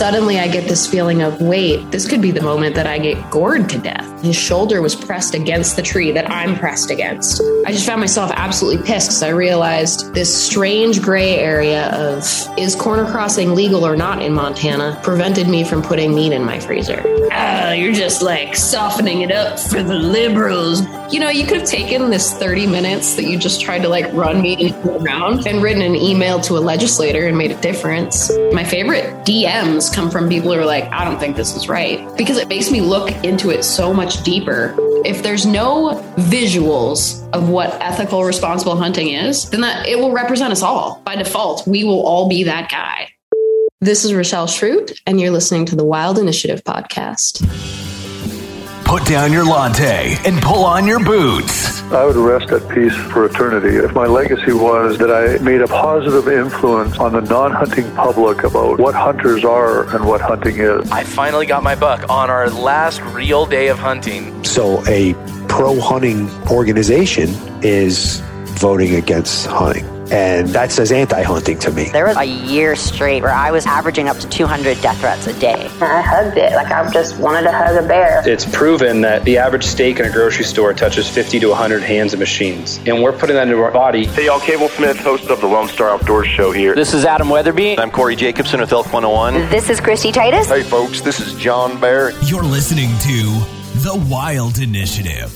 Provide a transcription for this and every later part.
Suddenly I get this feeling of, wait, this could be the moment that I get gored to death. His shoulder was pressed against the tree that I'm pressed against. I just found myself absolutely pissed because I realized this strange gray area of, is corner crossing legal or not in Montana, prevented me from putting meat in my freezer. You're just like softening it up for the liberals. You know, you could have taken this 30 minutes that you just tried to like run me around and written an email to a legislator and made a difference. My favorite DMs come from people who are like, I don't think this is right, because it makes me look into it so much deeper. If there's no visuals of what ethical, responsible hunting is, then that it will represent us all. By default, we will all be that guy. This is Rachelle Schrute, and you're listening to the Wild Initiative Podcast. Put down your latte and pull on your boots. I would rest at peace for eternity if my legacy was that I made a positive influence on the non-hunting public about what hunters are and what hunting is. I finally got my buck on our last real day of hunting. So a pro-hunting organization is voting against hunting. And that says anti-hunting to me. There was a year straight where I was averaging up to 200 death threats a day. And I hugged it. Like, I just wanted to hug a bear. It's proven that the average steak in a grocery store touches 50 to 100 hands and machines. And we're putting that into our body. Hey, y'all. Cable Smith, host of the Lone Star Outdoors show here. This is Adam Weatherby. I'm Corey Jacobson with Elk 101. This is Christy Titus. Hey, folks. This is John Barrett. You're listening to The Wild Initiative.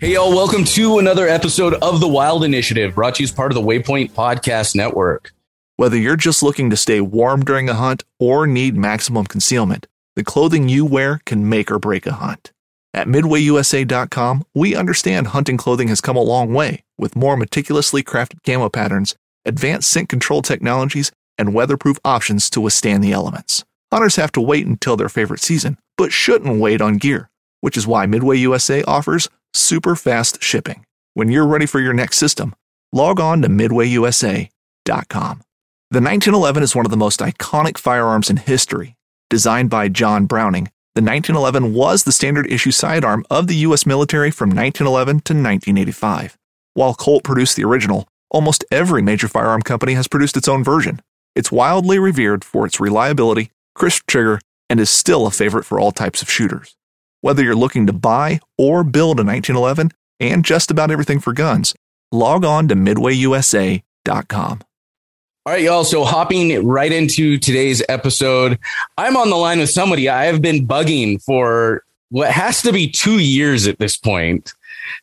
Hey, y'all, welcome to another episode of The Wild Initiative, brought to you as part of the Waypoint Podcast Network. Whether you're just looking to stay warm during a hunt or need maximum concealment, the clothing you wear can make or break a hunt. At MidwayUSA.com, we understand hunting clothing has come a long way with more meticulously crafted camo patterns, advanced scent control technologies, and weatherproof options to withstand the elements. Hunters have to wait until their favorite season, but shouldn't wait on gear, which is why Midway USA offers super fast shipping. When you're ready for your next system, log on to MidwayUSA.com. The 1911 is one of the most iconic firearms in history. Designed by John Browning, the 1911 was the standard issue sidearm of the U.S. military from 1911 to 1985. While Colt produced the original, almost every major firearm company has produced its own version. It's wildly revered for its reliability, crisp trigger, and is still a favorite for all types of shooters. Whether you're looking to buy or build a 1911 and just about everything for guns, log on to MidwayUSA.com. All right, y'all. So hopping right into today's episode, I'm on the line with somebody I have been bugging for what has to be 2 years at this point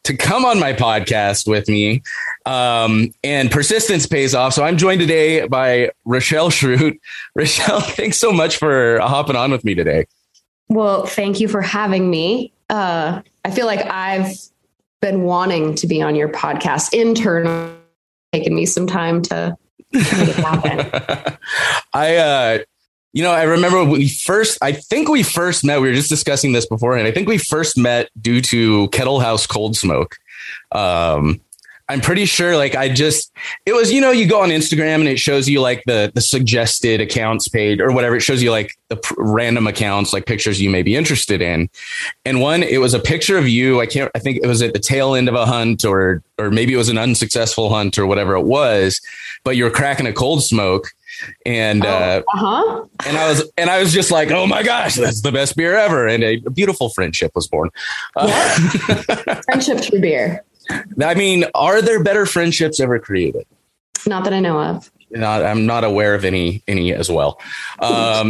to come on my podcast with me. And persistence pays off. So I'm joined today by Rachelle Schrute. Rachelle, thanks so much for hopping on with me today. Well, thank you for having me. I feel like I've been wanting to be on your podcast. In turn, it's taken me some time to make it happen. I remember we first met. We were just discussing this beforehand. I think we first met due to KettleHouse Cold Smoke. I'm pretty sure you go on Instagram and it shows you like the suggested accounts page or whatever. It shows you like the random accounts, like pictures you may be interested in. And one, it was a picture of you. I think it was at the tail end of a hunt or maybe it was an unsuccessful hunt or whatever it was, but you were cracking a cold smoke. And I was just like, oh my gosh, that's the best beer ever. And a beautiful friendship was born. Friendship through beer. I mean, are there better friendships ever created? Not that I know of. I'm not aware of any as well. But,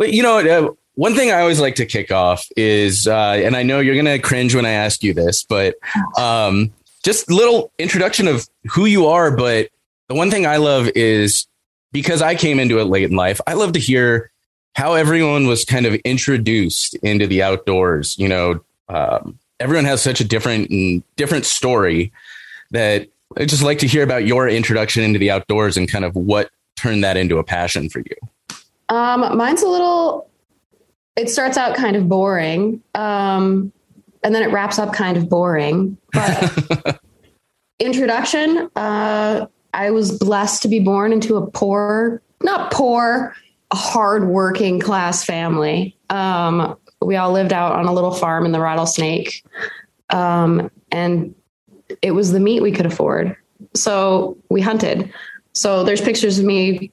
you know, one thing I always like to kick off is, and I know you're going to cringe when I ask you this, but just a little introduction of who you are. But the one thing I love is, because I came into it late in life, I love to hear how everyone was kind of introduced into the outdoors, you know. Everyone has such a different story that I just like to hear about your introduction into the outdoors and kind of what turned that into a passion for you. Mine's it starts out kind of boring. And then it wraps up kind of boring, but introduction. I was blessed to be born into a hardworking class family. We all lived out on a little farm in the Rattlesnake, and it was the meat we could afford. So we hunted. So there's pictures of me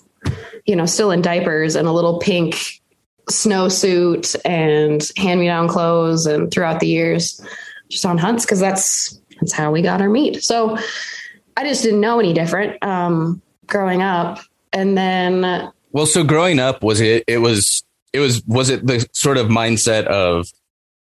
you know, still in diapers and a little pink snowsuit and hand-me-down clothes, and throughout the years just on hunts, because that's how we got our meat. So I just didn't know any different growing up. And then, well, so growing up, was it the sort of mindset of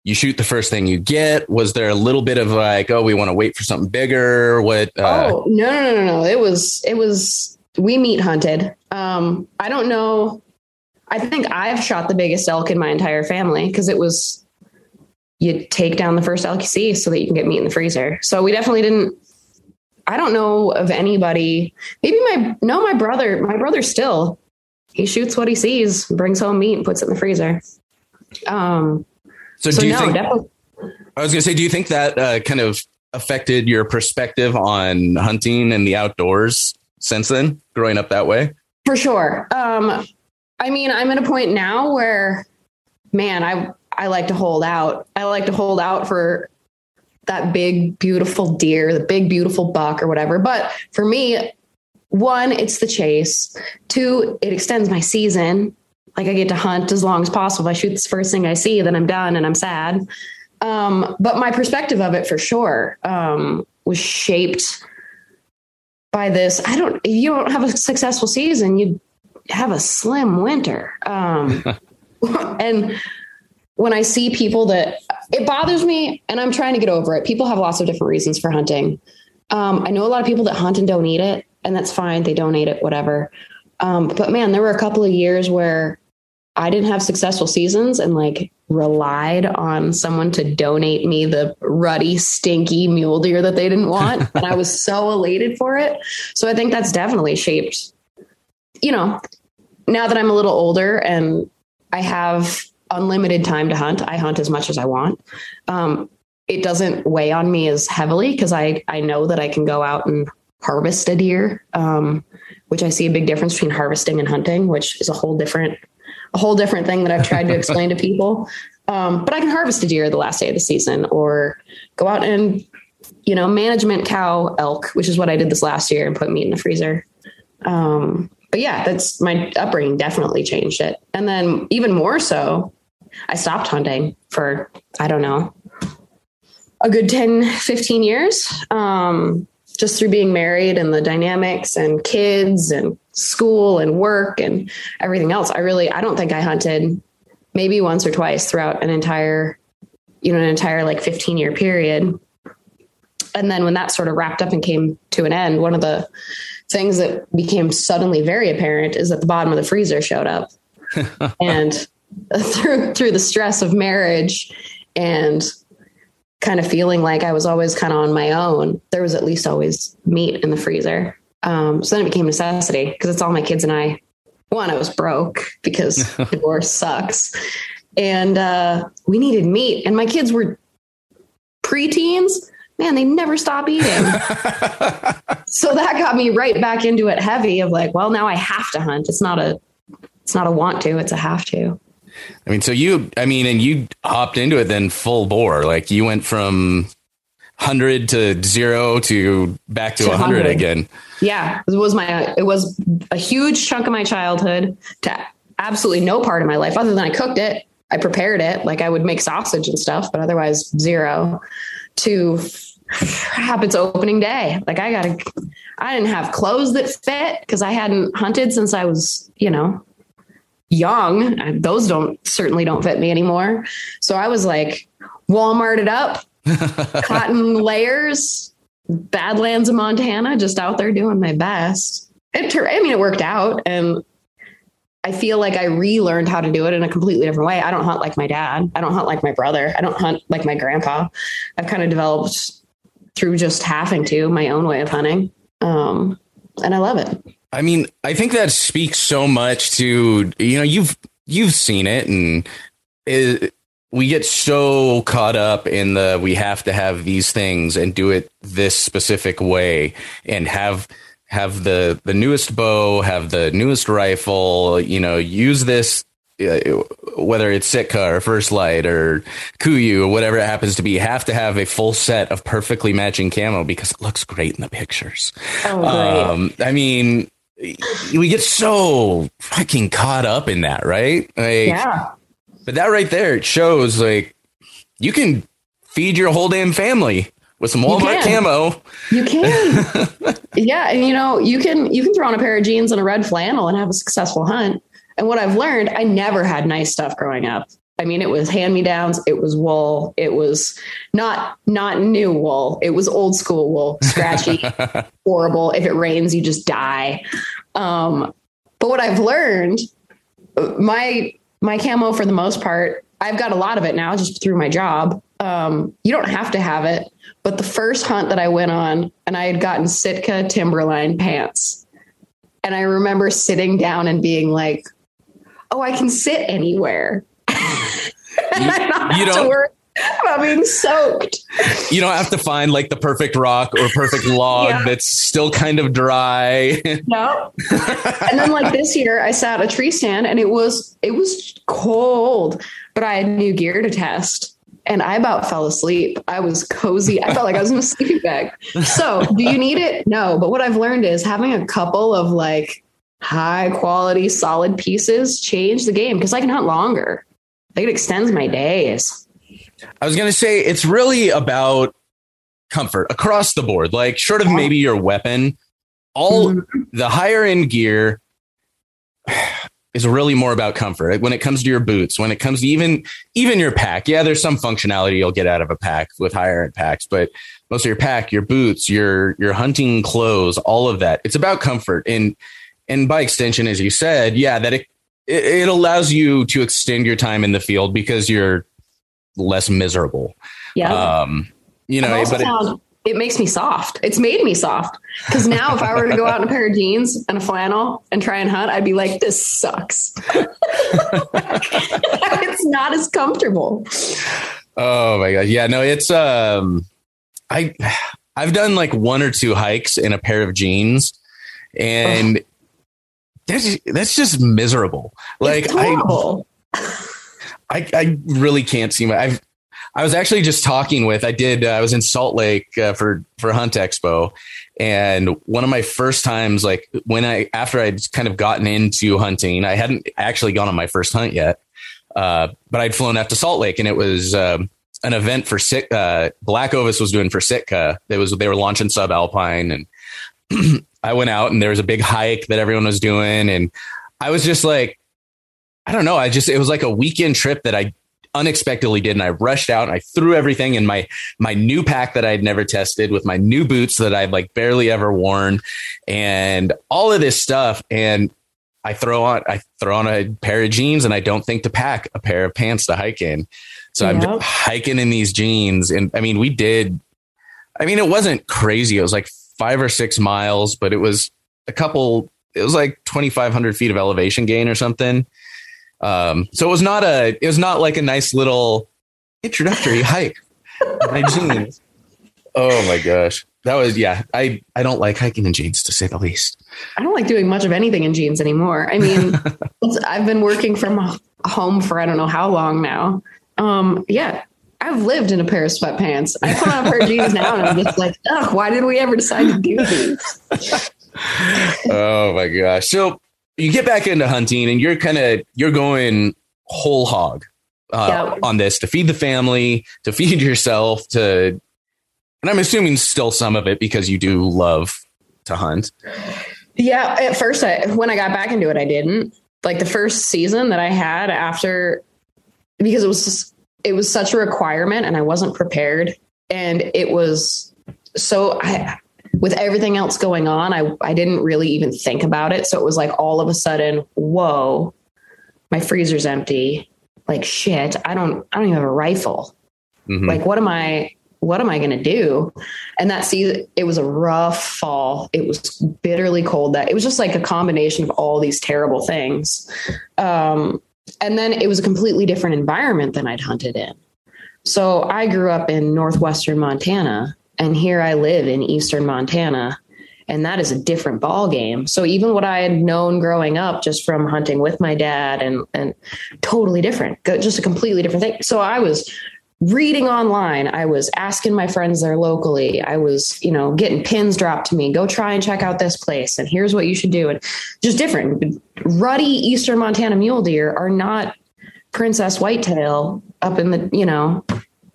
you shoot the first thing you get? Was there a little bit of like, oh, we want to wait for something bigger? Oh, no. It was, we meat hunted. I don't know. I think I've shot the biggest elk in my entire family, because it was, you take down the first elk you see so that you can get meat in the freezer. So we definitely didn't, I don't know of anybody, maybe my brother still, he shoots what he sees, brings home meat and puts it in the freezer. So do you think, definitely. I was going to say, do you think that kind of affected your perspective on hunting and the outdoors since then, growing up that way? For sure. I mean, I'm at a point now where, man, I like to hold out. I like to hold out for that big, beautiful deer, the big, beautiful buck or whatever. But for me, 1, it's the chase. 2, it extends my season. Like, I get to hunt as long as possible. If I shoot this first thing I see, then I'm done and I'm sad. But my perspective of it, for sure, was shaped by this. If you don't have a successful season, you have a slim winter. And when I see people that, it bothers me, and I'm trying to get over it. People have lots of different reasons for hunting. I know a lot of people that hunt and don't eat it, and that's fine. They don't eat it, whatever. But man, there were a couple of years where I didn't have successful seasons and like relied on someone to donate me the ruddy, stinky mule deer that they didn't want. And I was so elated for it. So I think that's definitely shaped, you know, now that I'm a little older and I have unlimited time to hunt, I hunt as much as I want. It doesn't weigh on me as heavily because I know that I can go out and harvest a deer, which I see a big difference between harvesting and hunting, which is a whole different thing that I've tried to explain to people. But I can harvest a deer the last day of the season, or go out and, you know, management cow elk, which is what I did this last year, and put meat in the freezer. But yeah, that's my upbringing definitely changed it. And then even more so, I stopped hunting for, I don't know, a good 10, 15 years. Just through being married and the dynamics and kids and school and work and everything else. I don't think I hunted maybe once or twice throughout an entire like 15-year period. And then when that sort of wrapped up and came to an end, one of the things that became suddenly very apparent is that the bottom of the freezer showed up. And through the stress of marriage and kind of feeling like I was always kind of on my own, there was at least always meat in the freezer. So then it became necessity, because it's all my kids and I. One, I was broke because divorce sucks. And we needed meat. And my kids were preteens. Man, they never stop eating. So that got me right back into it heavy of like, well, now I have to hunt. It's not a want to, it's a have to. I mean, and you hopped into it then full bore. Like, you went from 100 to 0 to back to 100 again. Yeah, it was a huge chunk of my childhood to absolutely no part of my life other than I cooked it. I prepared it, like I would make sausage and stuff, but otherwise 0 to crap. It's opening day. Like, I didn't have clothes that fit because I hadn't hunted since I was, you know, young. Those certainly don't fit me anymore. So I was like Walmarted up, cotton layers, Badlands of Montana, just out there doing my best. It worked out, and I feel like I relearned how to do it in a completely different way. I don't hunt like my dad. I don't hunt like my brother. I don't hunt like my grandpa. I've kind of developed through just having to my own way of hunting. And I love it. I mean, I think that speaks so much to, you know, you've seen it, and we get so caught up in we have to have these things and do it this specific way, and have the newest bow, have the newest rifle, you know, use this, whether it's Sitka or First Light or Kuyu or whatever it happens to be, have to have a full set of perfectly matching camo because it looks great in the pictures. Oh, right. I mean, we get so fucking caught up in that, right? Like, yeah. But that right there, it shows like you can feed your whole damn family with some Walmart camo. You can. Yeah. And you know, you can throw on a pair of jeans and a red flannel and have a successful hunt. And what I've learned, I never had nice stuff growing up. I mean, it was hand-me-downs. It was wool. It was not new wool. It was old school wool, scratchy, horrible. If it rains, you just die. But what I've learned, my camo, for the most part, I've got a lot of it now just through my job. You don't have to have it. But the first hunt that I went on, and I had gotten Sitka Timberline pants. And I remember sitting down and being like, oh, I can sit anywhere. You don't have to worry about being soaked. You don't have to find like the perfect rock or perfect log that's still kind of dry. No. And then like this year I sat a tree stand and it was cold, but I had new gear to test and I about fell asleep. I was cozy. I felt like I was in a sleeping bag. So do you need it? No. But what I've learned is having a couple of like high quality, solid pieces change the game because I can hunt longer. Like it extends my days. I was going to say, it's really about comfort across the board, like short of maybe your weapon, all the higher end gear is really more about comfort when it comes to your boots, when it comes to even your pack. Yeah. There's some functionality you'll get out of a pack with higher end packs, but most of your pack, your boots, your hunting clothes, all of that, it's about comfort. And by extension, as you said, it allows you to extend your time in the field because you're less miserable. Yeah. It makes me soft. It's made me soft because now if I were to go out in a pair of jeans and a flannel and try and hunt, I'd be like, this sucks. It's not as comfortable. Oh my God. Yeah, no, it's, I've done like one or two hikes in a pair of jeans and that's just miserable. Like I really can't see my, I was actually just talking with, I was in Salt Lake for Hunt Expo. And one of my first times, like after I'd kind of gotten into hunting, I hadn't actually gone on my first hunt yet. But I'd flown out to Salt Lake and it was an event for Sitka. Black Ovis was doing for Sitka. They were launching subalpine and I went out and there was a big hike that everyone was doing. And I was just like, I don't know. It was like a weekend trip that I unexpectedly did. And I rushed out and I threw everything in my new pack that I'd never tested with my new boots that I'd like barely ever worn and all of this stuff. And I throw on a pair of jeans and I don't think to pack a pair of pants to hike in. So I'm just hiking in these jeans. And I mean, it wasn't crazy. It was like 5 or 6 miles, but it was like 2,500 feet of elevation gain or something. So it was not like a nice little introductory hike. My jeans. Oh my gosh. That was, I don't like hiking in jeans, to say the least. I don't like doing much of anything in jeans anymore. I mean, I've been working from home for, I don't know how long now. I've lived in a pair of sweatpants. I put on a pair of jeans now and I'm just like, ugh, why did we ever decide to do these? Oh my gosh. So you get back into hunting and you're going whole hog on this to feed the family, to feed yourself, and I'm assuming still some of it because you do love to hunt. Yeah. At first when I got back into it, I didn't like the first season that I had after, because it was such a requirement and I wasn't prepared. And it was with everything else going on, I didn't really even think about it. So it was like all of a sudden, whoa, my freezer's empty. Like, shit, I don't even have a rifle. Mm-hmm. Like, what am I going to do? And that season, it was a rough fall. It was bitterly cold. It was just like a combination of all these terrible things. And then it was a completely different environment than I'd hunted in. So I grew up in northwestern Montana, and here I live in eastern Montana, and that is a different ball game. So even what I had known growing up just from hunting with my dad and totally different, just a completely different thing. So I was reading online. I was asking my friends there locally. I was, you know, getting pins dropped to me. Go try and check out this place. And here's what you should do. And just different. Ruddy Eastern Montana mule deer are not princess whitetail up in the, you know,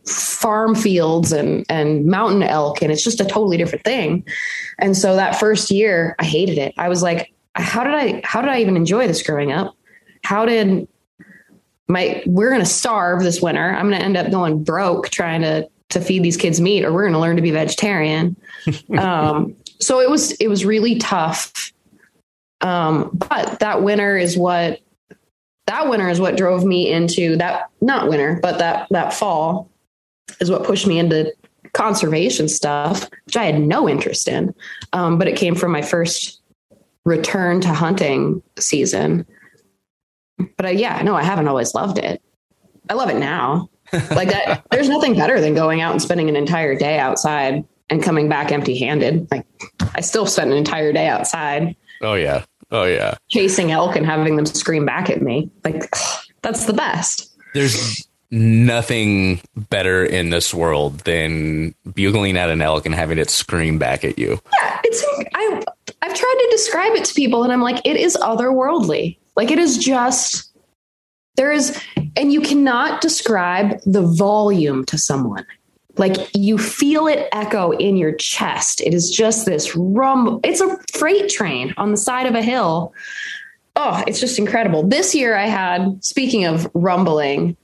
farm fields and mountain elk. And it's just a totally different thing. And so that first year I hated it. I was like, how did I even enjoy this growing up? We're going to starve this winter. I'm going to end up going broke trying to feed these kids meat, or we're going to learn to be vegetarian. So it was really tough. But that winter is what drove me into that, not winter, but that fall is what pushed me into conservation stuff, which I had no interest in. But it came from my first return to hunting season. But I haven't always loved it. I love it now. Like that, there's nothing better than going out and spending an entire day outside and coming back empty-handed. Like I still spent an entire day outside. Oh yeah. Chasing elk and having them scream back at me. Like that's the best. There's nothing better in this world than bugling at an elk and having it scream back at you. Yeah, I've tried to describe it to people, and I'm like, it is otherworldly. Like it is just, there is, and you cannot describe the volume to someone. Like you feel it echo in your chest. It is just this rumble. It's a freight train on the side of a hill. Oh, it's just incredible. This year I had, speaking of rumbling,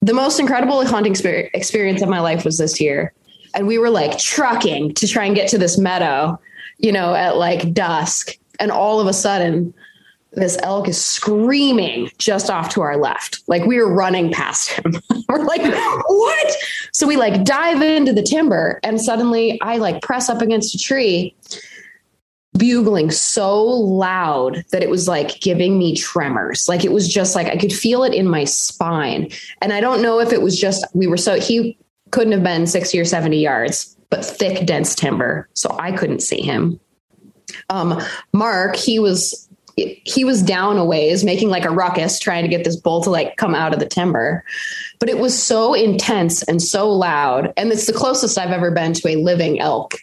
the most incredible hunting experience of my life was this year. And we were like trucking to try and get to this meadow, you know, at like dusk. And all of a sudden, this elk is screaming just off to our left. Like we were running past him. We're like, what? So we like dive into the timber, and suddenly I like press up against a tree, bugling so loud that it was like giving me tremors. Like it was just like, I could feel it in my spine. And I don't know if it was just, he couldn't have been 60 or 70 yards, but thick, dense timber. So I couldn't see him. Mark, he was down a ways making like a ruckus, trying to get this bull to like come out of the timber, but it was so intense and so loud. And it's the closest I've ever been to a living elk.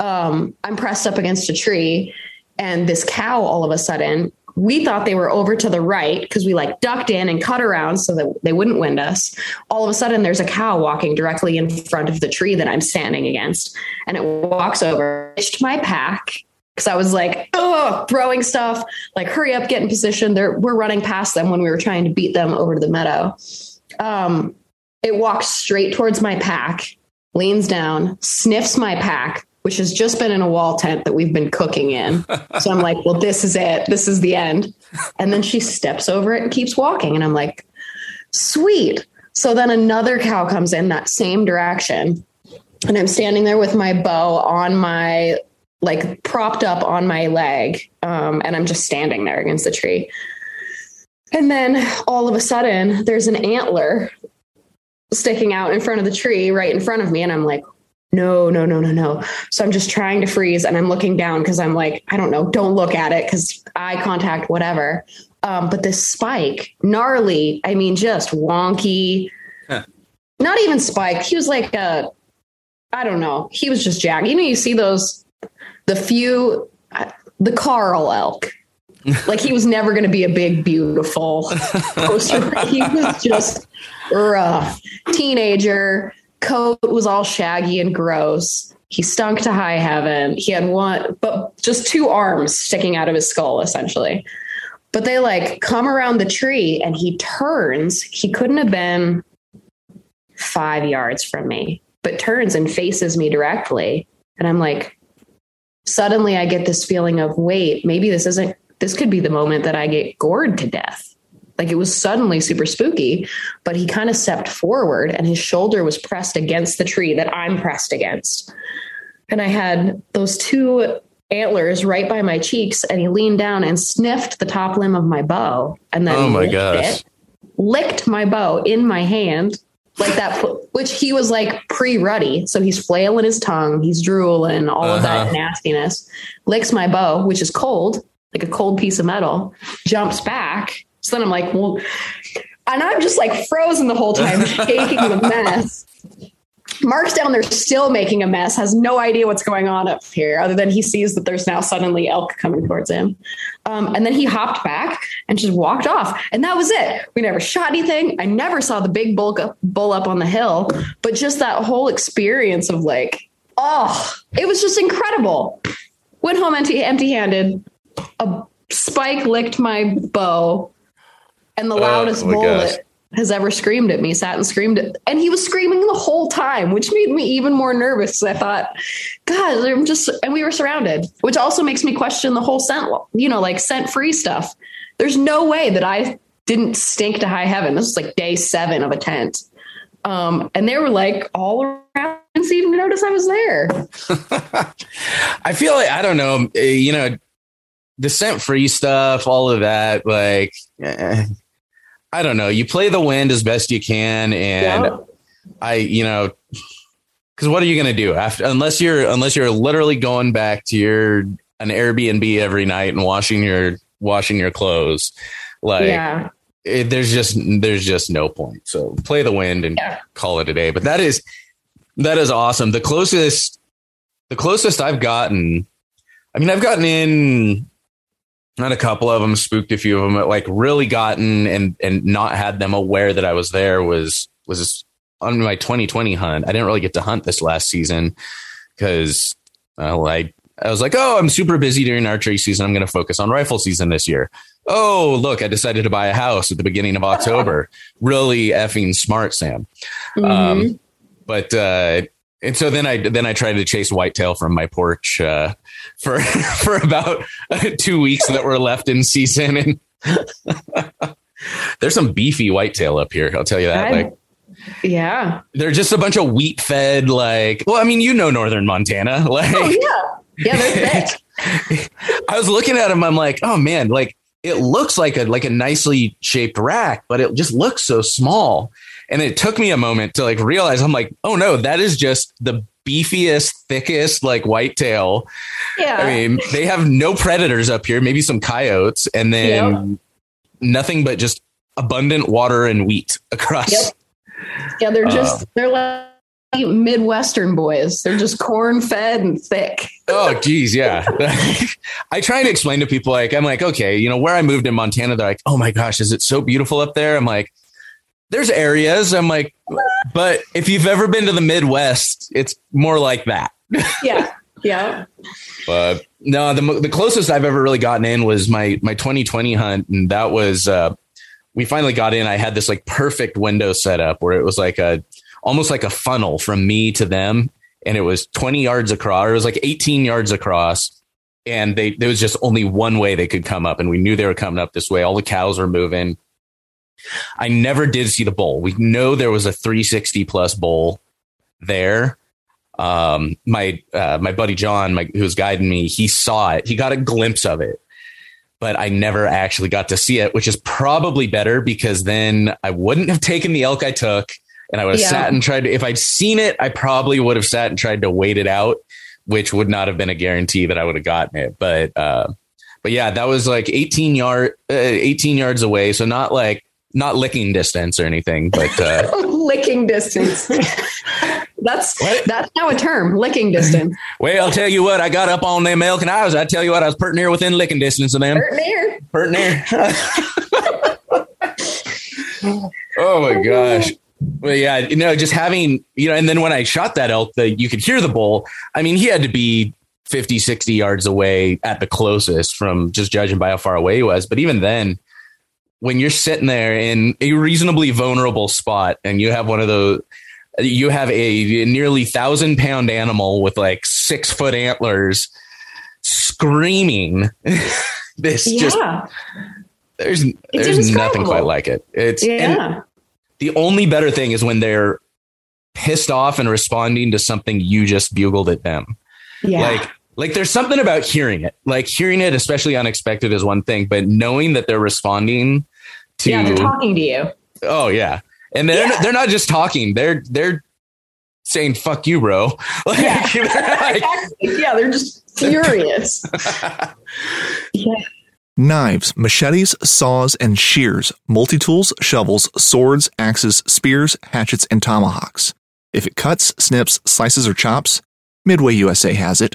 I'm pressed up against a tree, and this cow, all of a sudden, we thought they were over to the right, 'cause we like ducked in and cut around so that they wouldn't wind us. All of a sudden there's a cow walking directly in front of the tree that I'm standing against. And it walks over, hitched my pack, 'cause I was like, oh, throwing stuff, like hurry up, get in position. We're running past them when we were trying to beat them over to the meadow. It walks straight towards my pack, leans down, sniffs my pack, which has just been in a wall tent that we've been cooking in. So I'm like, well, this is it. This is the end. And then she steps over it and keeps walking. And I'm like, sweet. So then another cow comes in that same direction. And I'm standing there with my bow on my, like propped up on my leg. And I'm just standing there against the tree. And then all of a sudden there's an antler sticking out in front of the tree, right in front of me. And I'm like, no. So I'm just trying to freeze. And I'm looking down, 'cause I'm like, I don't know, don't look at it, 'cause eye contact, whatever. But this spike, gnarly, I mean, just wonky, Not even spike. He was like, I don't know. He was just jagged. You know, you see those, the Carl elk, like he was never going to be a big, beautiful poster. He was just rough teenager. Coat was all shaggy and gross. He stunk to high heaven. He had just two arms sticking out of his skull, essentially. But they like come around the tree, and he turns. He couldn't have been 5 yards from me, but turns and faces me directly. And I'm like, suddenly I get this feeling of, wait, maybe this could be the moment that I get gored to death. Like it was suddenly super spooky, but he kind of stepped forward and his shoulder was pressed against the tree that I'm pressed against. And I had those two antlers right by my cheeks, and he leaned down and sniffed the top limb of my bow. And then licked my bow in my hand like that, which he was like pre-ruddy. So he's flailing his tongue. He's drooling, all of that nastiness. Licks my bow, which is cold, like a cold piece of metal, jumps back. So then I'm like, well, And I'm just like frozen the whole time, shaking the mess. Mark's down there still making a mess, has no idea what's going on up here, other than he sees that there's now suddenly elk coming towards him. And then he hopped back and just walked off. And that was it. We never shot anything. I never saw the big bull up on the hill, but just that whole experience of like, oh, it was just incredible. Went home empty-handed. A spike licked my bow. And the loudest bull that has ever screamed at me sat and screamed at, and he was screaming the whole time, which made me even more nervous. I thought, God, I'm just, and we were surrounded, which also makes me question the whole scent, you know, like scent free stuff. There's no way that I didn't stink to high heaven. This was like day 7 of a tent. And they were like all around and didn't even notice I was there. I feel like, I don't know, you know, the scent free stuff, all of that, like, I don't know. You play the wind as best you can. And yeah. You know, because what are you going to do after, unless you're literally going back to an Airbnb every night and washing your clothes. Like, yeah. There's just no point. So play the wind and call it a day. But that is awesome. The closest I've gotten, I mean, I've gotten in, not a couple of them, spooked a few of them, but like really gotten and not had them aware that I was there was on my 2020 hunt. I didn't really get to hunt this last season because I was like, oh, I'm super busy during archery season. I'm going to focus on rifle season this year. Oh, look, I decided to buy a house at the beginning of October. Really effing smart, Sam. Mm-hmm. And so then I tried to chase whitetail from my porch for about 2 weeks that were left in season. And there's some beefy whitetail up here, I'll tell you that. Yeah, they're just a bunch of wheat fed. Like, well, I mean, you know, northern Montana. Like, oh, yeah, they're thick. I was looking at them. I'm like, oh man, like it looks like a nicely shaped rack, but it just looks so small. And it took me a moment to like realize, I'm like, oh no, that is just the beefiest, thickest, like whitetail. Yeah. I mean, they have no predators up here, maybe some coyotes, and then nothing but just abundant water and wheat across. Yep. Yeah. They're just, they're like Midwestern boys. They're just corn fed and thick. Oh geez. Yeah. I try and explain to people, like, I'm like, okay, you know, where I moved in Montana, they're like, oh my gosh, is it so beautiful up there? I'm like, there's areas, I'm like, but if you've ever been to the Midwest, it's more like that. Yeah. Yeah. But no, the closest I've ever really gotten in was my 2020 hunt. And that was, we finally got in. I had this like perfect window set up where it was like almost like a funnel from me to them. And it was 20 yards across. It was like 18 yards across. And there was just only one way they could come up. And we knew they were coming up this way. All the cows were moving. I never did see the bull. We know there was a 360 plus bull there. My buddy John, who's guiding me, he saw it. He got a glimpse of it, but I never actually got to see it, which is probably better because then I wouldn't have taken the elk I took, and I would have sat and tried to. If I'd seen it, I probably would have sat and tried to wait it out, which would not have been a guarantee that I would have gotten it. But yeah, that was like 18 yards away, so not like. Not licking distance or anything, but licking distance. That's now a term, licking distance. Well, I'll tell you what, I got up on them elk and I was pretty near within licking distance of them. Pretty near. Oh my gosh. Well, yeah, you know, just having, you know, and then when I shot that elk, you could hear the bull. I mean, he had to be 50, 60 yards away at the closest from just judging by how far away he was. But even then, when you're sitting there in a reasonably vulnerable spot and you have a nearly 1,000-pound animal with like 6-foot antlers screaming, there's nothing quite like it. And the only better thing is when they're pissed off and responding to something you just bugled at them. Yeah. Like there's something about hearing it, especially unexpected, is one thing, but knowing that they're responding to, they're talking to you. Oh yeah. And they're not just talking. They're saying, fuck you, bro. Like, they're just furious. Yeah. Knives, machetes, saws, and shears, multi-tools, shovels, swords, axes, spears, hatchets, and tomahawks. If it cuts, snips, slices, or chops, Midway USA has it.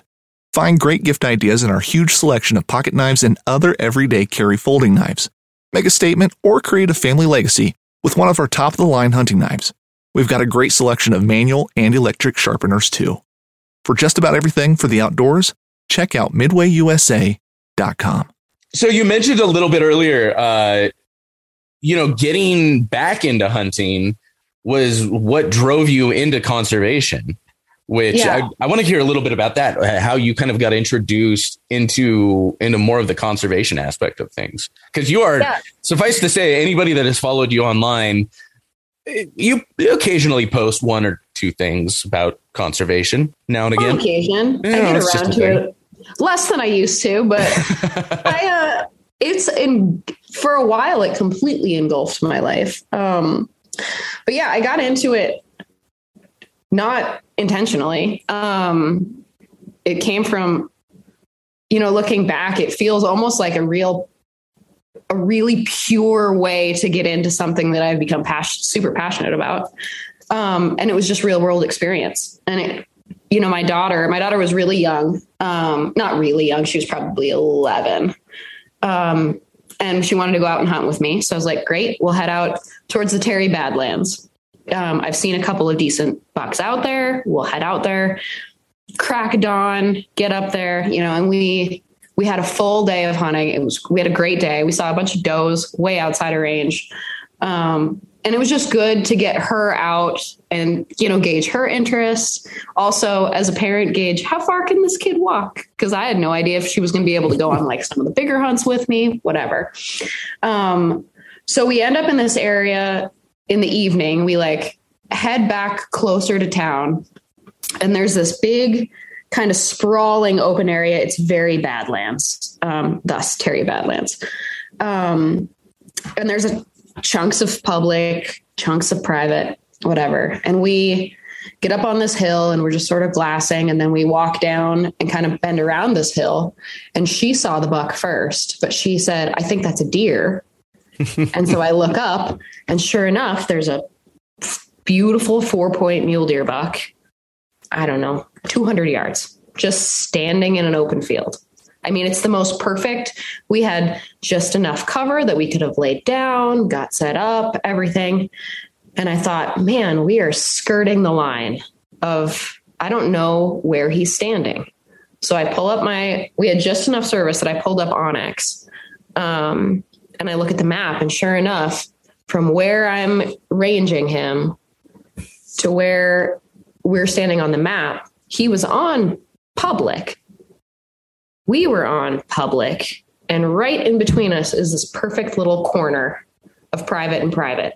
Find great gift ideas in our huge selection of pocket knives and other everyday carry folding knives. Make a statement or create a family legacy with one of our top-of-the-line hunting knives. We've got a great selection of manual and electric sharpeners, too. For just about everything for the outdoors, check out MidwayUSA.com. So you mentioned a little bit earlier, getting back into hunting was what drove you into conservation, which I want to hear a little bit about that, how you kind of got introduced into more of the conservation aspect of things. Because you are, suffice to say, anybody that has followed you online, you occasionally post one or two things about conservation now and again. I get around to it. Less than I used to, but for a while, it completely engulfed my life. But I got into it not intentionally. It came from, looking back, it feels almost like a really pure way to get into something that I've become super passionate about. And it was just real world experience. And it, my daughter was really young. Not really young. She was probably 11. And she wanted to go out and hunt with me. So I was like, great, we'll head out towards the Terry Badlands. I've seen a couple of decent bucks out there. We'll head out there, crack dawn, get up there, and we had a full day of hunting. We had a great day. We saw a bunch of does way outside of range. And it was just good to get her out and, gauge her interest. Also, as a parent, gauge how far can this kid walk? Because I had no idea if she was going to be able to go on like some of the bigger hunts with me, whatever. So we end up in this area in the evening. We head back closer to town, and there's this big kind of sprawling open area. It's very Badlands, thus Terry Badlands. And there's chunks of public, chunks of private, whatever. And we get up on this hill and we're just sort of glassing. And then we walk down and kind of bend around this hill. And she saw the buck first, but she said, I think that's a deer. And so I look up and sure enough, there's a beautiful 4-point mule deer buck. I don't know, 200 yards, just standing in an open field. I mean, it's the most perfect. We had just enough cover that we could have laid down, got set up, everything. And I thought, man, we are skirting the line of, I don't know where he's standing. So I pull up we had just enough service that I pulled up onX. And I look at the map, and sure enough, from where I'm ranging him to where we're standing on the map, he was on public. We were on public, and right in between us is this perfect little corner of private and private.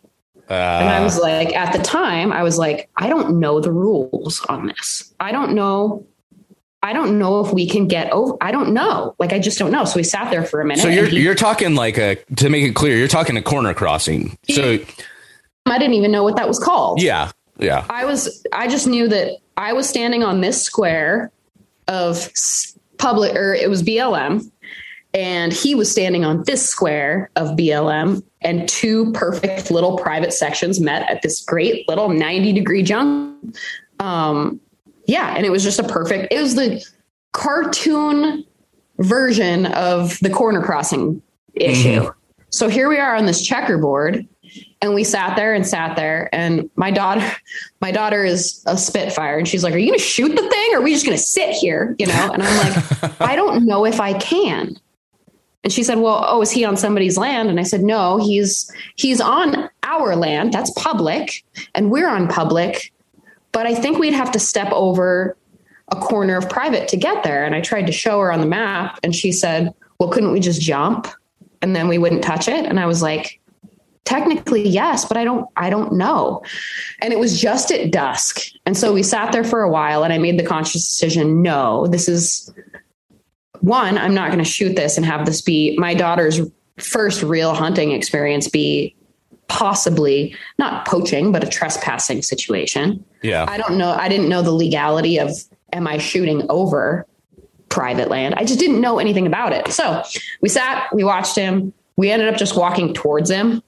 And I was like, at the time, I don't know the rules on this. I don't know if we can get over. I don't know. I just don't know. So we sat there for a minute. So you're talking to make it clear, you're talking a corner crossing. So I didn't even know what that was called. Yeah. I just knew that I was standing on this square of public, or it was BLM, and he was standing on this square of BLM, and two perfect little private sections met at this great little 90-degree junction. And it was just it was the cartoon version of the corner crossing issue. Mm-hmm. So here we are on this checkerboard, and we sat there, and my daughter is a spitfire, and she's like, are you going to shoot the thing? Or are we just going to sit here? And I'm like, I don't know if I can. And she said, well, is he on somebody's land? And I said, no, he's on our land. That's public. And we're on public, but I think we'd have to step over a corner of private to get there. And I tried to show her on the map, and she said, well, couldn't we just jump? And then we wouldn't touch it. And I was like, technically, yes, but I don't know. And it was just at dusk. And so we sat there for a while, and I made the conscious decision, no, this is one, I'm not going to shoot this and have this be my daughter's first real hunting experience, be possibly not poaching, but a trespassing situation. Yeah. I didn't know the legality of, am I shooting over private land. I just didn't know anything about it. So we sat, we watched him. We ended up just walking towards him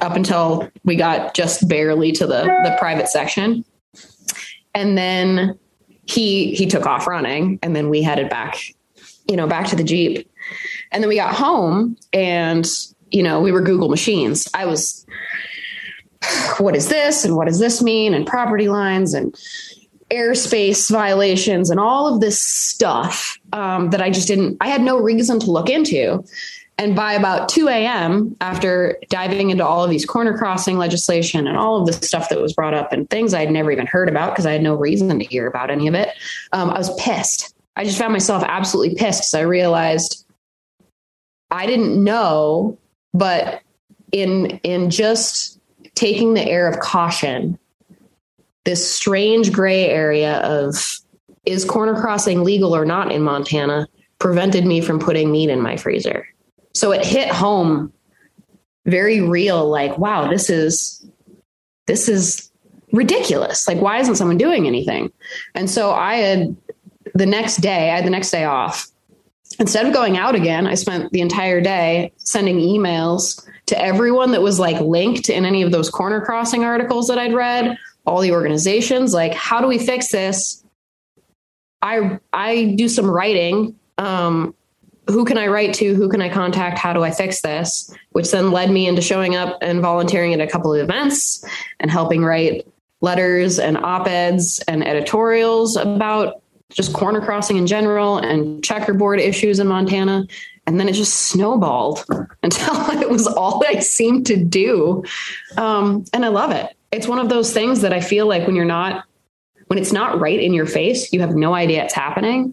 up until we got just barely to the private section. And then he took off running, and then we headed back, you know, back to the Jeep. And then we got home, and, you know, we were Google machines. I was, what is this? And what does this mean? And property lines and airspace violations and all of this stuff that I just didn't, I had no reason to look into. And by about 2 a.m., after diving into all of these corner crossing legislation and all of the stuff that was brought up and things I had never even heard about because I had no reason to hear about any of it, I was pissed. I just found myself absolutely pissed because I realized I didn't know, but in just taking the air of caution, this strange gray area of is corner crossing legal or not in Montana prevented me from putting meat in my freezer. So it hit home very real, like, wow, this is ridiculous. Like, why isn't someone doing anything? And so I had the next day off. Instead of going out again, I spent the entire day sending emails to everyone that was like linked in any of those corner crossing articles that I'd read, all the organizations, like, how do we fix this? I do some writing, who can I write to? Who can I contact? How do I fix this? Which then led me into showing up and volunteering at a couple of events and helping write letters and op-eds and editorials about just corner crossing in general and checkerboard issues in Montana. And then it just snowballed until it was all I seemed to do. And I love it. It's one of those things that I feel like when it's not right in your face, you have no idea it's happening.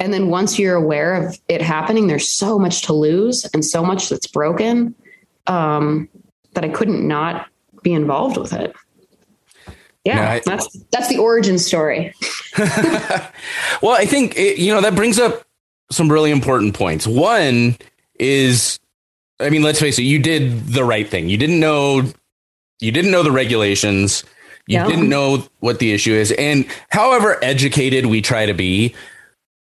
And then once you're aware of it happening, there's so much to lose and so much that's broken that I couldn't not be involved with it. Yeah, no, that's the origin story. Well, I think, that brings up some really important points. One is, I mean, let's face it, you did the right thing. You didn't know the regulations. You didn't know what the issue is. And however educated we try to be,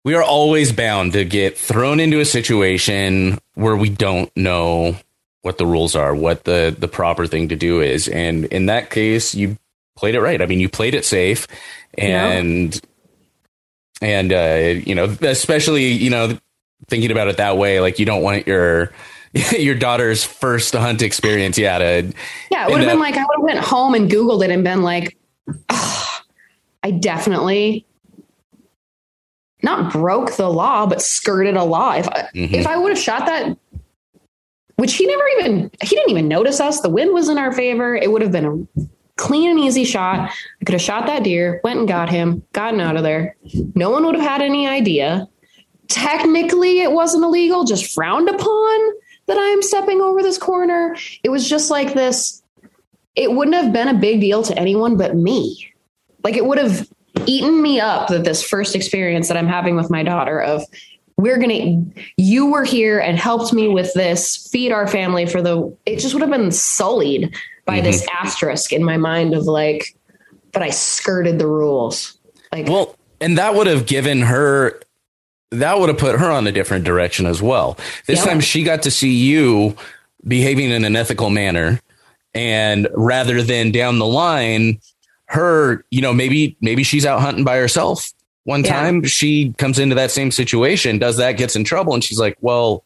we are always bound to get thrown into a situation where we don't know what the rules are, what the proper thing to do is. And in that case, you played it right. I mean, you played it safe. And especially, thinking about it that way, like, you don't want your daughter's first hunt experience. It would have been like, I would have went home and Googled it and been like, I definitely not broke the law, but skirted a law. If I would have shot that, which he didn't even notice us. The wind was in our favor. It would have been a clean and easy shot. I could have shot that deer, went and got him, gotten out of there. No one would have had any idea. Technically, it wasn't illegal, just frowned upon that I'm stepping over this corner. It was just like this. It wouldn't have been a big deal to anyone but me. Like, it would have eaten me up that this first experience that I'm having with my daughter of you were here and helped me with this, feed our family it just would have been sullied by this asterisk in my mind of like, but I skirted the rules. Like, well, and that would have given her, that would have put her on a different direction as well. This time she got to see you behaving in an ethical manner, and rather than down the line, her, maybe she's out hunting by herself one time. She comes into that same situation, does that, gets in trouble. And she's like, well,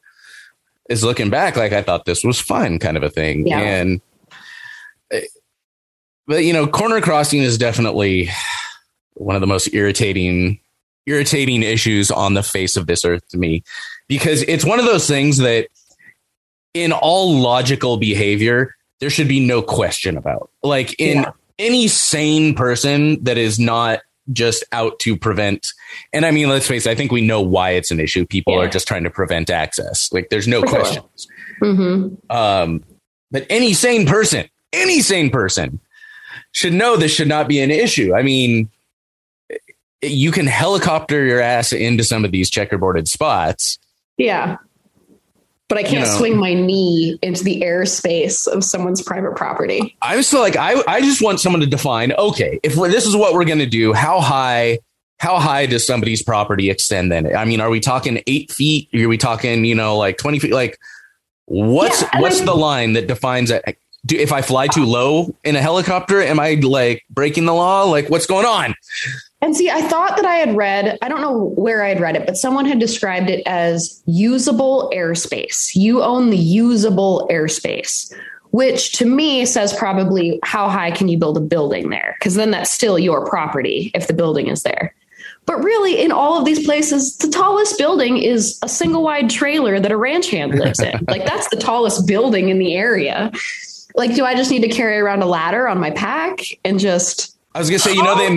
is looking back, like, I thought this was fun, kind of a thing. Yeah. And, but, corner crossing is definitely one of the most irritating issues on the face of this earth to me, because it's one of those things that in all logical behavior, there should be no question about. Like, any sane person that is not just out to prevent. And I mean, let's face it, I think we know why it's an issue. People are just trying to prevent access. Like, there's no questions. Mm-hmm. But any sane person should know this should not be an issue. I mean, you can helicopter your ass into some of these checkerboarded spots. Yeah. But I can't swing my knee into the airspace of someone's private property. I'm still like, I just want someone to define, okay, if this is what we're going to do, how high, how high does somebody's property extend then? I mean, are we talking 8 feet? Are we talking, you know, like 20 feet? Like what's the line that defines that? If I fly too low in a helicopter, am I like breaking the law? Like what's going on? And see, I thought that I had read, I don't know where I had read it, but someone had described it as usable airspace. You own the usable airspace, which to me says probably how high can you build a building there? Because then that's still your property if the building is there. But really, in all of these places, the tallest building is a single wide trailer that a ranch hand lives in. Like that's the tallest building in the area. Like, do I just need to carry around a ladder on my pack and just... I was gonna say, you know, they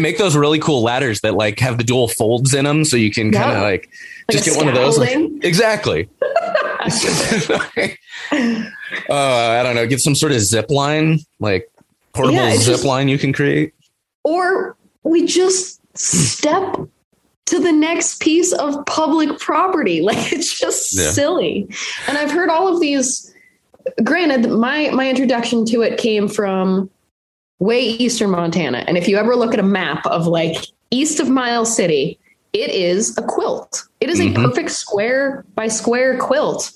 make those really cool ladders that like have the dual folds in them, so you can kind of like just get one of those. Like, exactly. I don't know. Get some sort of zip line, like portable zip line you can create. Or we just step to the next piece of public property. Like it's just silly. And I've heard all of these. Granted, my introduction to it came from way eastern Montana. And if you ever look at a map of like east of Miles City, it is a quilt. It is a perfect square by square quilt.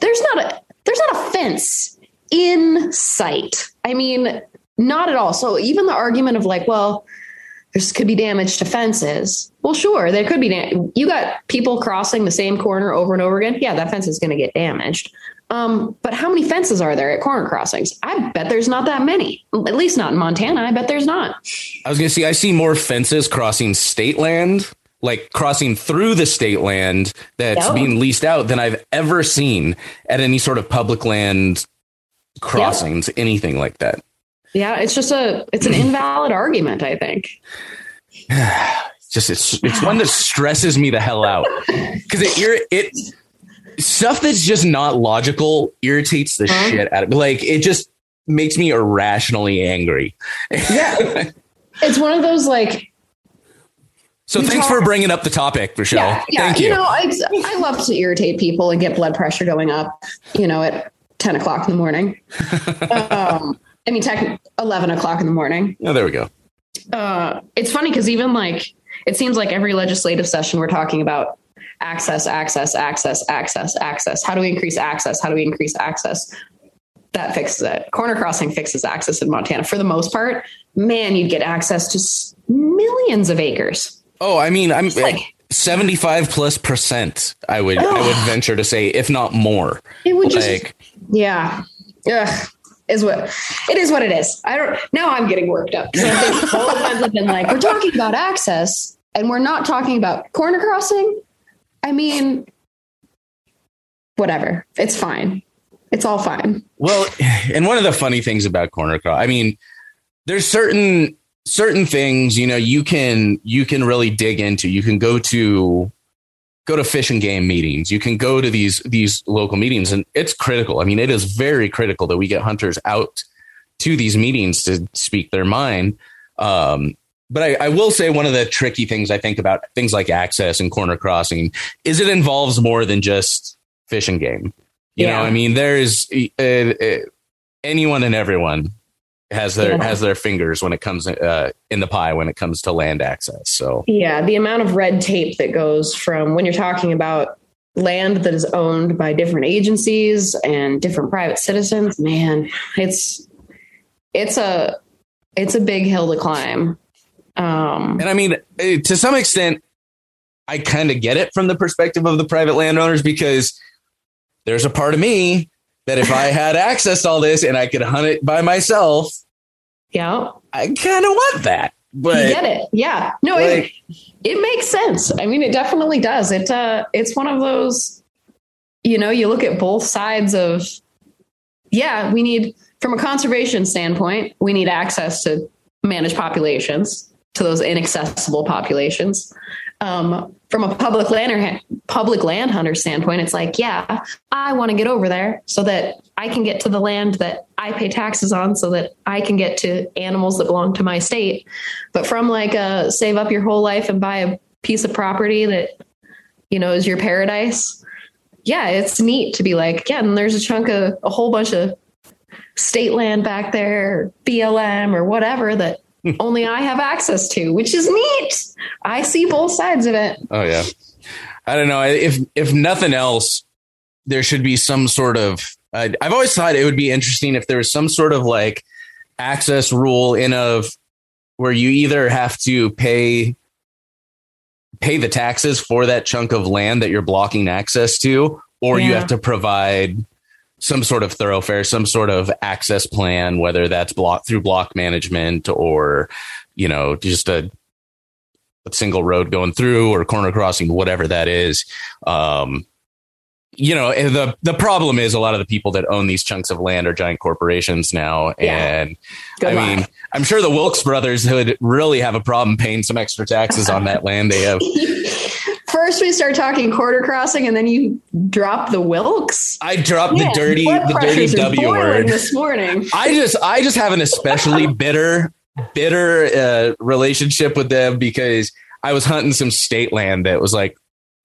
There's not a fence in sight. I mean, not at all. So even the argument of like, well, there could be damage to fences. Well, sure, there could be. You got people crossing the same corner over and over again. Yeah, that fence is going to get damaged. But how many fences are there at corner crossings? I bet there's not that many, at least not in Montana. I bet there's not. I was going to say, I see more fences crossing state land, like crossing through the state land that's being leased out than I've ever seen at any sort of public land crossings, anything like that. Yeah. It's just it's an invalid argument, I think. It's one that stresses me the hell out because it stuff that's just not logical irritates the shit out of me. Like, it just makes me irrationally angry. Yeah. It's one of those, like... So thanks for bringing up the topic, Rachelle. Yeah, thank you. You know, I love to irritate people and get blood pressure going up, you know, at 10 o'clock in the morning. 11 o'clock in the morning. Oh, there we go. It's funny because even, like, it seems like every legislative session we're talking about access. How do we increase access? That fixes it. Corner crossing fixes access in Montana. For the most part, man, you'd get access to millions of acres. Oh, I mean, I'm like 75%+, I would venture to say, if not more. It would like, It is what it is. Now I'm getting worked up. So I think all the times I've been like, we're talking about access and we're not talking about corner crossing. I mean, whatever. It's fine. It's all fine. Well, and one of the funny things about corner cross, I mean, there's certain things, you know, you can really dig into. You can go to fish and game meetings. You can go to these local meetings, and it's critical. I mean, it is very critical that we get hunters out to these meetings to speak their mind. But I will say one of the tricky things I think about things like access and corner crossing is it involves more than just fish and game. You know, I mean, there is anyone and everyone has their fingers when it comes in the pie when it comes to land access. So, yeah, the amount of red tape that goes from when you're talking about land that is owned by different agencies and different private citizens, man, it's a big hill to climb. And I mean, to some extent, I kind of get it from the perspective of the private landowners, because there's a part of me that if I had access to all this and I could hunt it by myself, I kind of want that. But you get it. Yeah, no, like, it makes sense. I mean, it definitely does. It's one of those, you know, you look at both sides of, we need, from a conservation standpoint, we need access to manage populations, to those inaccessible populations. From a public land hunter standpoint, it's like, I want to get over there so that I can get to the land that I pay taxes on, so that I can get to animals that belong to my state. But from like a save up your whole life and buy a piece of property that, you know, is your paradise. Yeah, it's neat to be like, and there's a chunk of a whole bunch of state land back there, BLM or whatever, that only I have access to, which is neat. I see both sides of it. Oh, yeah. I don't know. If nothing else, there should be some sort of I've always thought it would be interesting if there was some sort of like access rule where you either have to pay the taxes for that chunk of land that you're blocking access to, or you have to provide some sort of thoroughfare, some sort of access plan, whether that's through block management or, you know, just a single road going through or corner crossing, whatever that is. You know, the problem is a lot of the people that own these chunks of land are giant corporations now. Yeah. And I mean, I'm sure the Wilkes brothers would really have a problem paying some extra taxes on that land they have. First, we start talking quarter crossing and then you drop the Wilkes. I dropped the dirty W word this morning. I just have an especially bitter relationship with them because I was hunting some state land that was like,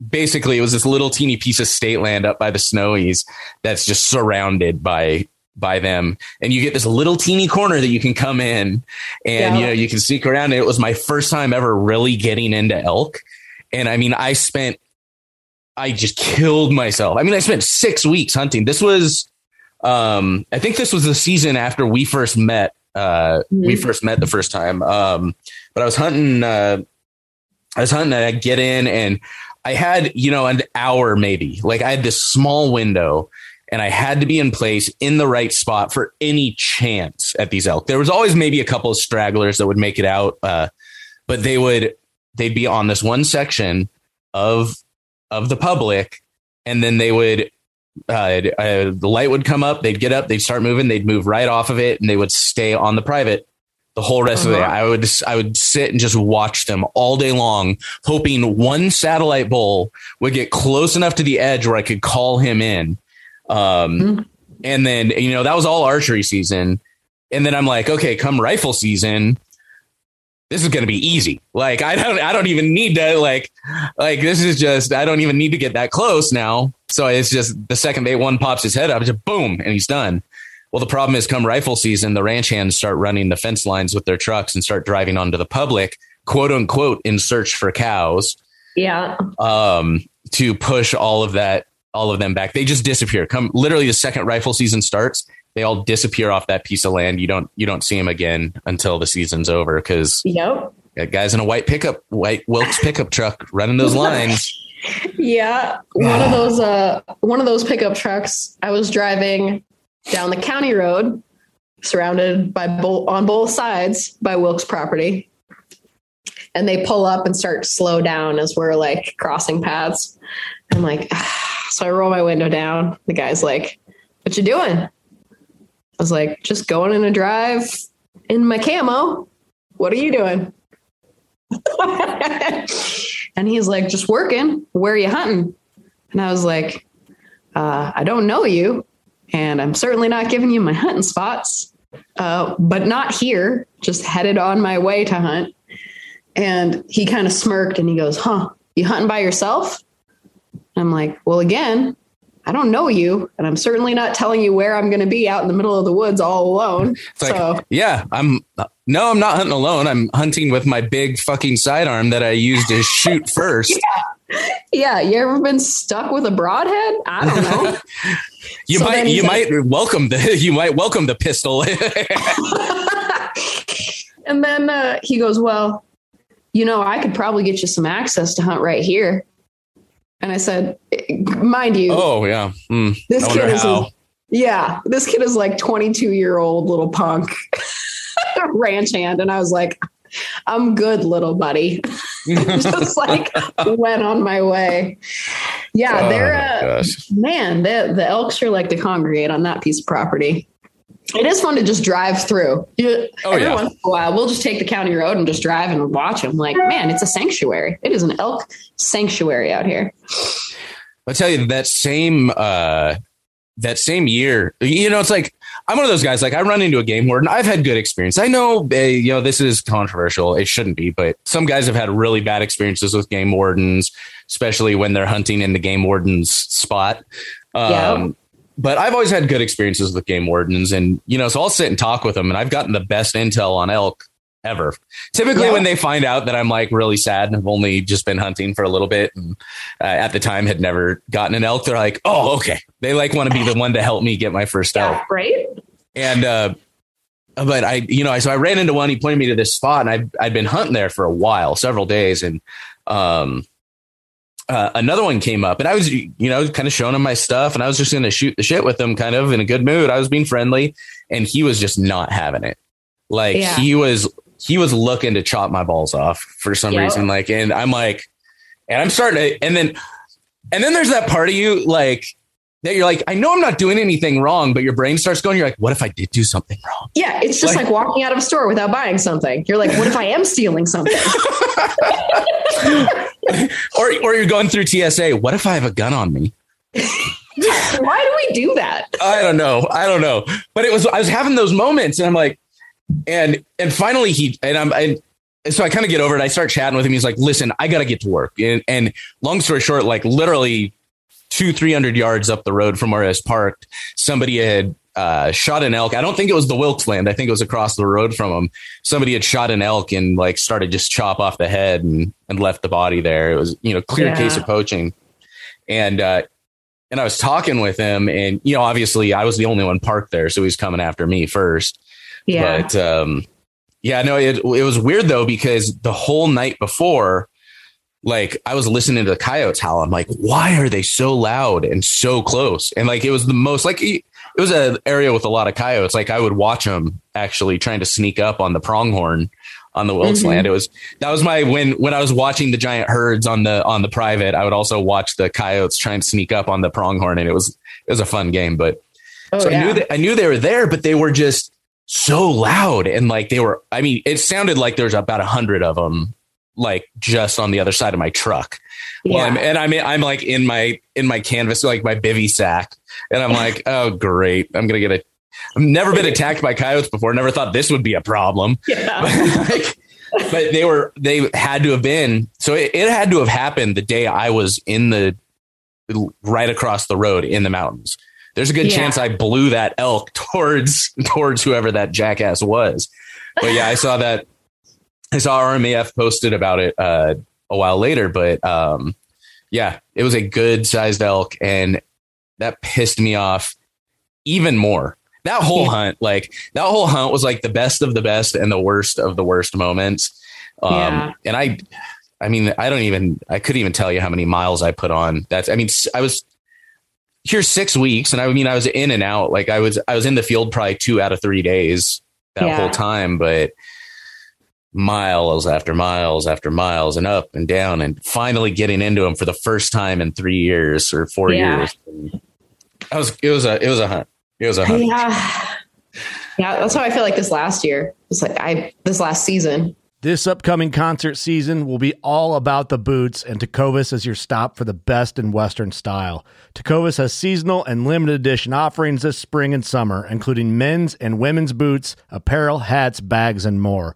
basically, it was this little teeny piece of state land up by the Snowies that's just surrounded by them. And you get this little teeny corner that you can come in and, you know, you can sneak around. And it was my first time ever really getting into elk. And I mean, I just killed myself. I mean, I spent 6 weeks hunting. This was I think this was the season after we first met. We first met the first time. But I was hunting. And I get in and I had, you know, an hour, maybe. Like I had this small window and I had to be in place in the right spot for any chance at these elk. There was always maybe a couple of stragglers that would make it out. But they'd be on this one section of the public. And then they would the light would come up. They'd get up. They'd start moving. They'd move right off of it and they would stay on the private the whole rest of the day. I would sit and just watch them all day long, hoping one satellite bull would get close enough to the edge where I could call him in. And then, you know, that was all archery season. And then I'm like, okay, come rifle season, this is going to be easy. Like, I don't even need to like, this is just, I don't even need to get that close now. So it's just the second day one pops his head up, just boom, and he's done. Well, the problem is come rifle season, the ranch hands start running the fence lines with their trucks and start driving onto the public, quote unquote, in search for cows. Yeah. To push all of them back. They just disappear. Come literally the second rifle season starts, they all disappear off that piece of land. You don't see them again until the season's over. 'Cause that guy's in a white Wilkes pickup truck running those lines. Yeah. One of those pickup trucks I was driving down the county road, surrounded by on both sides by Wilkes property. And they pull up and start to slow down as we're like crossing paths. I'm like, so I roll my window down. The guy's like, what you doing? I was like, just going in a drive in my camo. What are you doing? And he's like, just working. Where are you hunting? And I was like, I don't know you. And I'm certainly not giving you my hunting spots, but not here, just headed on my way to hunt. And he kind of smirked and he goes, huh, you hunting by yourself? I'm like, well, again, I don't know you. And I'm certainly not telling you where I'm going to be out in the middle of the woods all alone. It's like, so yeah, I'm not hunting alone. I'm hunting with my big fucking sidearm that I used to shoot first. Yeah. You ever been stuck with a broadhead? I don't know. You might welcome the pistol. And then he goes, well, you know, I could probably get you some access to hunt right here. And I said, mind you. Oh yeah. This kid is like 22-year-old little punk ranch hand. And I was like, I'm good, little buddy. Just like went on my way. Yeah, the elk sure like to congregate on that piece of property. It is fun to just drive through. Every once in a while, we'll just take the county road and just drive and watch them. Like, man, it's a sanctuary. It is an elk sanctuary out here. I'll tell you that same year, you know, it's like, I'm one of those guys, like I run into a game warden. I've had good experience. I know, you know, this is controversial. It shouldn't be, but some guys have had really bad experiences with game wardens, especially when they're hunting in the game warden's spot. But I've always had good experiences with game wardens and, you know, so I'll sit and talk with them and I've gotten the best intel on elk ever. Typically when they find out that I'm like really sad and have only just been hunting for a little bit and at the time had never gotten an elk, they're like, oh, okay. They like want to be the one to help me get my first elk. Right. And, but I, you know, so I ran into one, he pointed me to this spot and I'd been hunting there for a while, several days. And, another one came up and I was, you know, kind of showing him my stuff and I was just going to shoot the shit with him kind of in a good mood. I was being friendly and he was just not having it. Like he was looking to chop my balls off for some reason. Like, and I'm like, and I'm starting to, and then there's that part of you like that. You're like, I know I'm not doing anything wrong, but your brain starts going. You're like, what if I did do something wrong? Yeah. It's just like walking out of a store without buying something. You're like, what if I am stealing something? or you're going through TSA. What if I have a gun on me? Why do we do that? I don't know. But I was having those moments and I'm like, and finally so I kind of get over it. I start chatting with him. He's like, listen, I got to get to work. And long story short, like literally 200-300 yards up the road from where I was parked, somebody had shot an elk. I don't think it was the Wilkes land. I think it was across the road from them. Somebody had shot an elk and like started just chop off the head and left the body there. It was, you know, clear case of poaching. And I was talking with him and, you know, obviously I was the only one parked there. So he's coming after me first. Yeah. But, it was weird though, because the whole night before, like I was listening to the coyotes howl. I'm like, why are they so loud and so close? And like, it was the most, like it was an area with a lot of coyotes. Like I would watch them actually trying to sneak up on the pronghorn on the Wilkes land. When I was watching the giant herds on the private, I would also watch the coyotes trying to sneak up on the pronghorn. And it was a fun game, but I knew they were there, but they were just so loud. And like, it sounded like there's about 100 of them, like just on the other side of my truck. Well, I'm like in my canvas, like my bivy sack. And I'm like, oh great. I've never been attacked by coyotes before. Never thought this would be a problem. Yeah. but they had to have been. So it had to have happened the day I was right across the road in the mountains. There's a good chance I blew that elk towards whoever that jackass was. But yeah, I saw RMAF posted about it a while later, but it was a good sized elk and that pissed me off even more. That whole hunt, like that whole hunt was like the best of the best and the worst of the worst moments. And I couldn't even tell you how many miles I put on. I was here 6 weeks and I was in and out. Like I was in the field probably 2 out of 3 days that whole time, but miles after miles after miles and up and down and finally getting into them for the first time in 3 years or 4 years. It was a hunt. It was a hunt. Yeah, that's how I feel like this last year. It's like this last season. This upcoming concert season will be all about the boots, and Tecovas is your stop for the best in Western style. Tecovas has seasonal and limited edition offerings this spring and summer, including men's and women's boots, apparel, hats, bags, and more.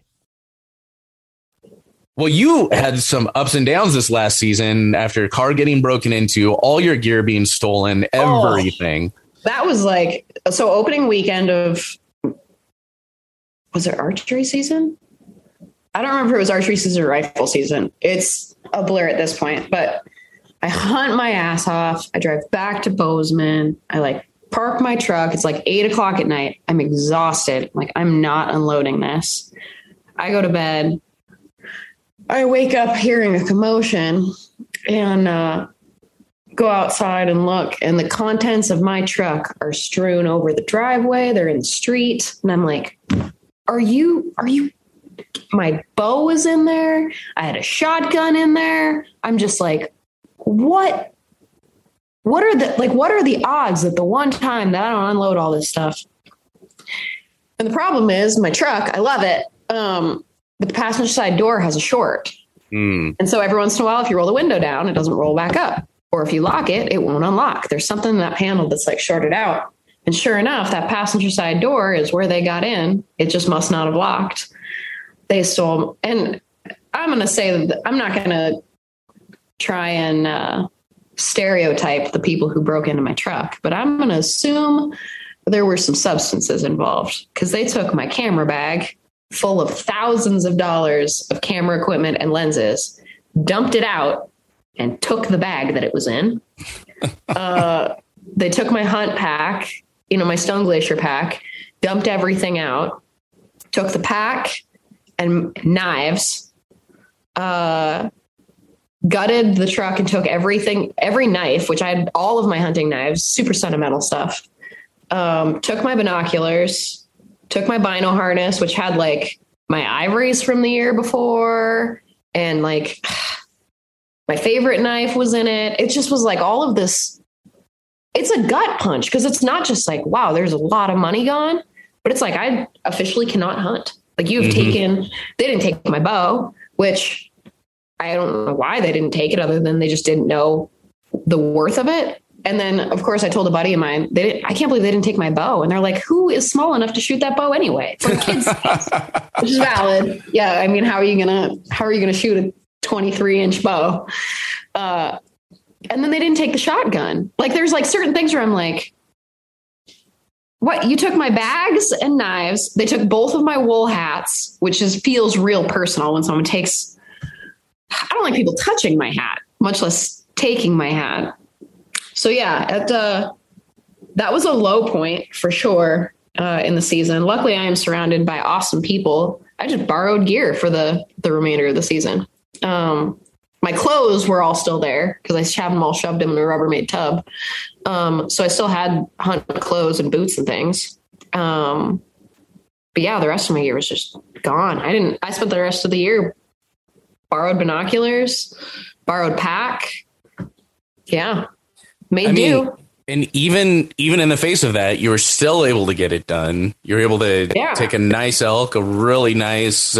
Well, you had some ups and downs this last season after car getting broken into, all your gear being stolen, everything. Oh, that was like, so opening weekend of, was it archery season? I don't remember if it was archery season or rifle season. It's a blur at this point, but I hunt my ass off. I drive back to Bozeman. I like park my truck. It's like 8:00 at night. I'm exhausted. Like I'm not unloading this. I go to bed. I wake up hearing a commotion and go outside and look, and the contents of my truck are strewn over the driveway. They're in the street. And I'm like, are you, my bow was in there. I had a shotgun in there. I'm just like, what are the odds that the one time that I don't unload all this stuff? And the problem is my truck, I love it. But the passenger side door has a short. Mm. And so every once in a while, if you roll the window down, it doesn't roll back up. Or if you lock it, it won't unlock. There's something in that panel that's like shorted out. And sure enough, that passenger side door is where they got in. It just must not have locked. They stole. And I'm going to say that I'm not going to try and stereotype the people who broke into my truck, but I'm going to assume there were some substances involved because they took my camera bag full of thousands of dollars of camera equipment and lenses, dumped it out, and took the bag that it was in. They took my hunt pack, my Stone Glacier pack, dumped everything out, took the pack and knives, gutted the truck and took everything, every knife, which I had all of my hunting knives, super sentimental stuff. Took my binoculars, took my bino harness, which had like my ivories from the year before. And like my favorite knife was in it. It just was like all of this. It's a gut punch because it's not just like, wow, there's a lot of money gone, but it's like, I officially cannot hunt. Like you've taken, they didn't take my bow, which I don't know why they didn't take it other than they just didn't know the worth of it. And then of course I told a buddy of mine, I can't believe they didn't take my bow. And they're like, who is small enough to shoot that bow anyway? For kids, which is valid. Yeah. I mean, how are you going to shoot a 23 inch bow? And then they didn't take the shotgun. Like there's like certain things where I'm like, what? You took my bags and knives. They took both of my wool hats, which feels real personal when someone takes, I don't like people touching my hat, much less taking my hat. So yeah, that was a low point for sure in the season. Luckily, I am surrounded by awesome people. I just borrowed gear for the remainder of the season. My clothes were all still there because I had them all shoved in a Rubbermaid tub. So I still had hunt clothes and boots and things. But yeah, the rest of my year was just gone. I spent the rest of the year borrowed binoculars, borrowed pack. Yeah. And even in the face of that, you were still able to get it done. You're able to take a nice elk, a really nice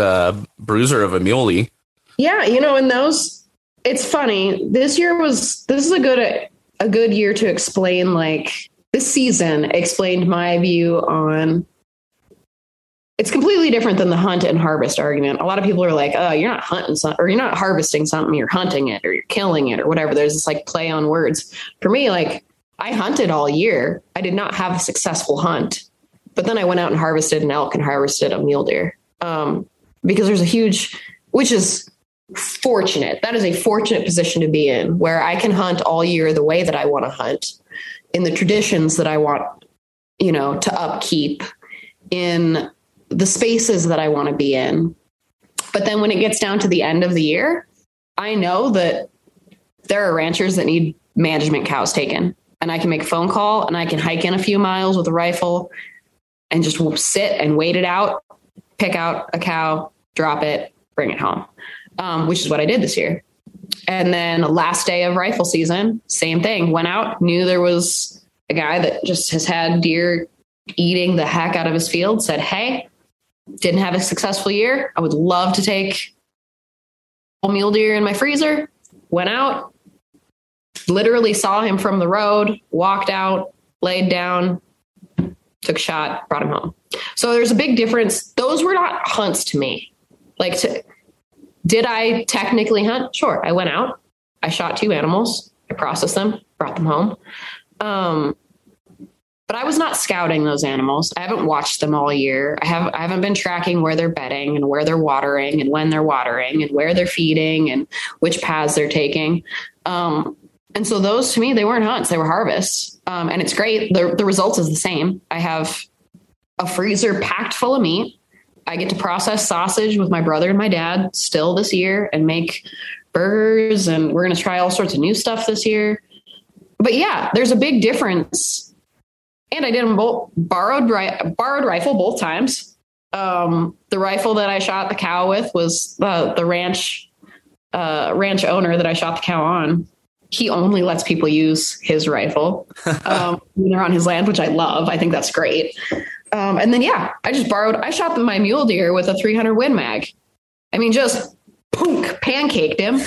bruiser of a muley. Yeah. And those, it's funny. This is a good year to explain, like this season explained my view on, it's completely different than the hunt and harvest argument. A lot of people are like, oh, you're not hunting something, or you're not harvesting something, you're hunting it, or you're killing it, or whatever. There's this like play on words. For me, like I hunted all year. I did not have a successful hunt, but then I went out and harvested an elk and harvested a mule deer. Because there's a huge, which is fortunate. That is a fortunate position to be in, where I can hunt all year the way that I want to hunt, in the traditions that I want, to upkeep, in the spaces that I want to be in. But then when it gets down to the end of the year, I know that there are ranchers that need management cows taken, and I can make a phone call and I can hike in a few miles with a rifle and just sit and wait it out, pick out a cow, drop it, bring it home. Which is what I did this year. And then last day of rifle season, same thing, went out, knew there was a guy that just has had deer eating the heck out of his field, said, hey, didn't have a successful year. I would love to take a mule deer in my freezer. Went out, literally saw him from the road, walked out, laid down, took a shot, brought him home. So there's a big difference. Those were not hunts to me. Did I technically hunt? Sure. I went out, I shot 2 animals, I processed them, brought them home. But I was not scouting those animals. I haven't watched them all year. I haven't been tracking where they're bedding and where they're watering and when they're watering and where they're feeding and which paths they're taking. And so those to me, they weren't hunts, they were harvests. And it's great. The result is the same. I have a freezer packed full of meat. I get to process sausage with my brother and my dad still this year and make burgers. And we're going to try all sorts of new stuff this year. But yeah, there's a big difference. And I did them both borrowed rifle both times. The rifle that I shot the cow with was the ranch owner that I shot the cow on. He only lets people use his rifle when they're on his land, which I love. I think that's great. And then, yeah, I shot my mule deer with a 300 Win Mag. I mean, just pancaked him.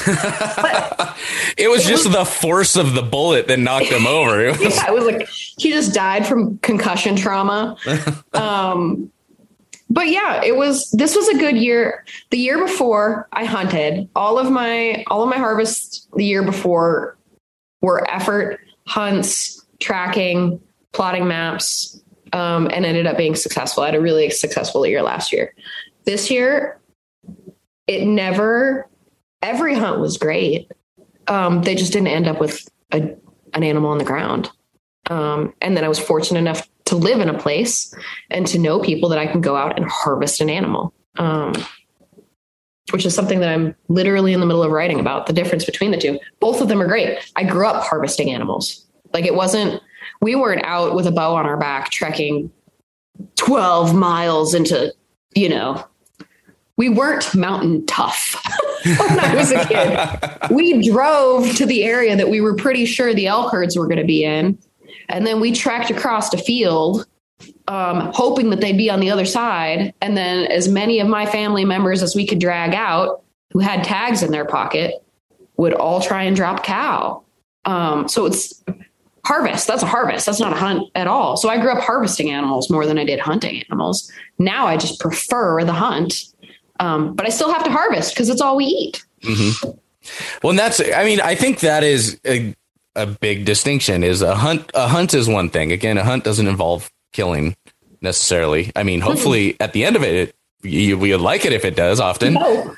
But it was the force of the bullet that knocked him over. Yeah, it was like, he just died from concussion trauma. But yeah, this was a good year. The year before I hunted, all of my harvests the year before were effort, hunts, tracking, plotting maps, and ended up being successful. I had a really successful year last year. This year, every hunt was great. They just didn't end up with an animal on the ground. And then I was fortunate enough to live in a place and to know people that I can go out and harvest an animal, which is something that I'm literally in the middle of writing about, the difference between the two. Both of them are great. I grew up harvesting animals. Like, we weren't out with a bow on our back trekking 12 miles into, we weren't mountain tough when I was a kid. We drove to the area that we were pretty sure the elk herds were going to be in. And then we tracked across a field, hoping that they'd be on the other side. And then as many of my family members as we could drag out who had tags in their pocket would all try and drop cow. So it's harvest. That's a harvest. That's not a hunt at all. So I grew up harvesting animals more than I did hunting animals. Now I just prefer the hunt. But I still have to harvest because it's all we eat. Mm-hmm. Well, and I think that is a big distinction. Is a hunt is one thing. Again, a hunt doesn't involve killing necessarily. I mean, hopefully at the end of it, we would like it if it does often. No.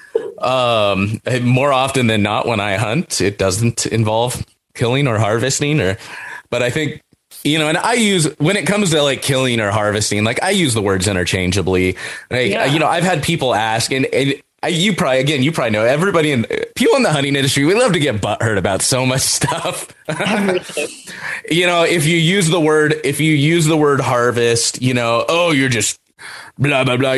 More often than not, when I hunt, it doesn't involve killing or harvesting but I think, and I use, when it comes to like killing or harvesting, like I use the words interchangeably. Like, yeah. I've had people ask and you probably know, everybody people in the hunting industry, we love to get butthurt about so much stuff. If you use the word harvest, you're just blah, blah, blah.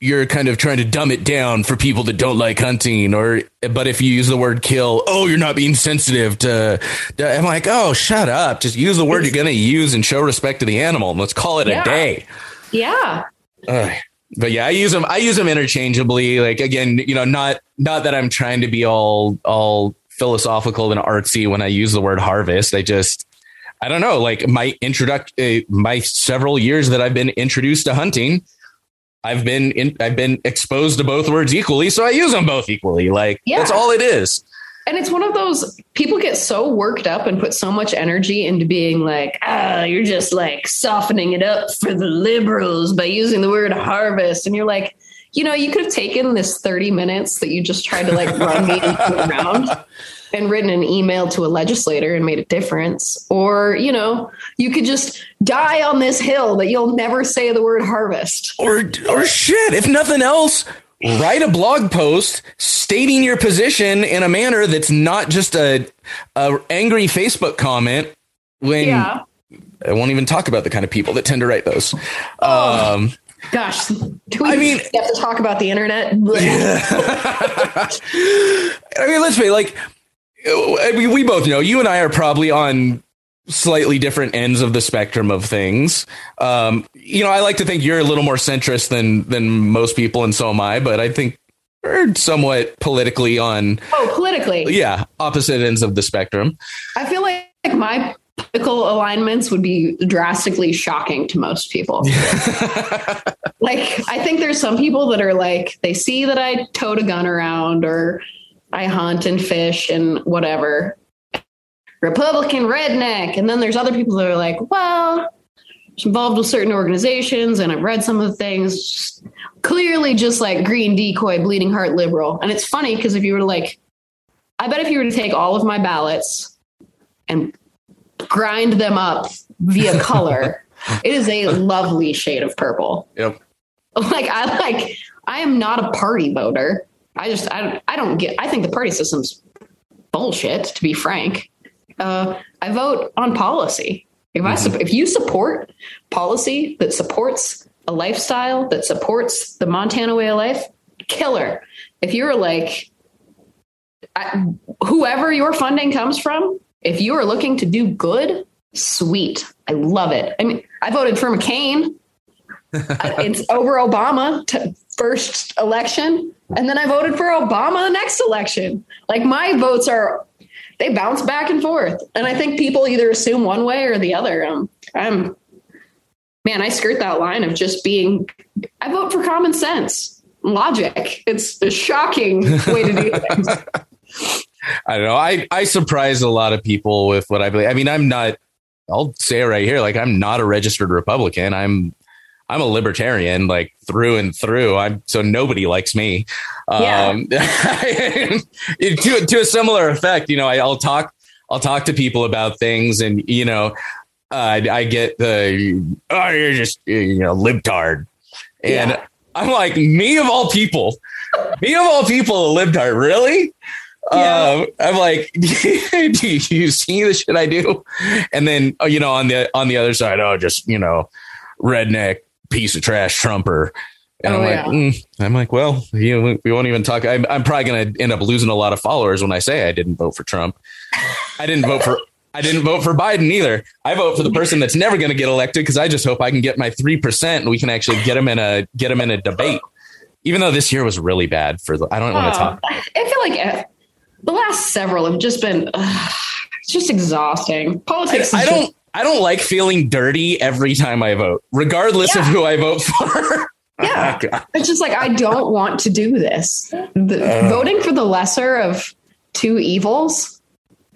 You're kind of trying to dumb it down for people that don't like hunting, but if you use the word kill, you're not being sensitive to I'm like, oh, shut up. Just use the word you're going to use and show respect to the animal. And let's call it a day. Yeah. But yeah, I use them interchangeably. Like, again, not that I'm trying to be all philosophical and artsy when I use the word harvest. I don't know, like my several years that I've been introduced to hunting, I've been exposed to both words equally. So I use them both equally. Like, that's all it is. And it's one of those, people get so worked up and put so much energy into being like, you're just like softening it up for the liberals by using the word harvest. And you're like, you could have taken this 30 minutes that you just tried to like run me into the ground and written an email to a legislator and made a difference. Or, you could just die on this hill that you'll never say the word harvest. Or shit, if nothing else, write a blog post stating your position in a manner that's not just a angry Facebook comment. I won't even talk about the kind of people that tend to write those. Gosh, do we have to talk about the internet? Yeah. I mean, let's be like, we both know you and I are probably on slightly different ends of the spectrum of things. I like to think you're a little more centrist than most people, and so am I, but I think we're somewhat politically opposite ends of the spectrum. I feel like my political alignments would be drastically shocking to most people. Like, I think there's some people that are like, they see that I tote a gun around or I hunt and fish and whatever, Republican redneck. And then there's other people that are like, well, I was involved with certain organizations and I've read some of the things, just clearly just like green decoy, bleeding heart liberal. And it's funny because I bet if you were to take all of my ballots and grind them up via color, it is a lovely shade of purple. Yep. I am not a party voter. I think the party system's bullshit, to be frank. I vote on policy. If you support policy that supports a lifestyle, that supports the Montana way of life, killer. If you're like, whoever your funding comes from, if you are looking to do good, sweet. I love it. I mean, I voted for McCain it's over Obama first election. And then I voted for Obama the next election. Like my votes are, they bounce back and forth. And I think people either assume one way or the other. I skirt that line of just being, I vote for common sense, logic. It's a shocking way to do things. I don't know. I surprise a lot of people with what I believe. I mean, I'll say it right here. Like, I'm not a registered Republican. I'm a libertarian, like through and through. So nobody likes me. Yeah. To a similar effect, I'll talk to people about things, and I get the you're just libtard, and yeah. I'm like, me of all people, a libtard, really? Yeah. I'm like, do you see the shit I do? And then on the other side, redneck. Piece of trash Trumper. And well, we won't even talk. I'm probably going to end up losing a lot of followers when I say I didn't vote for Trump. I didn't vote for Biden either. I vote for the person that's never going to get elected, because I just hope I can get my 3% and we can actually get him in a debate. Even though this year was really bad I don't want to talk. I feel like the last several have just been just exhausting. Politics. I don't like feeling dirty every time I vote, regardless of who I vote for. Yeah. Oh, it's just like, I don't want to do this. Voting for the lesser of two evils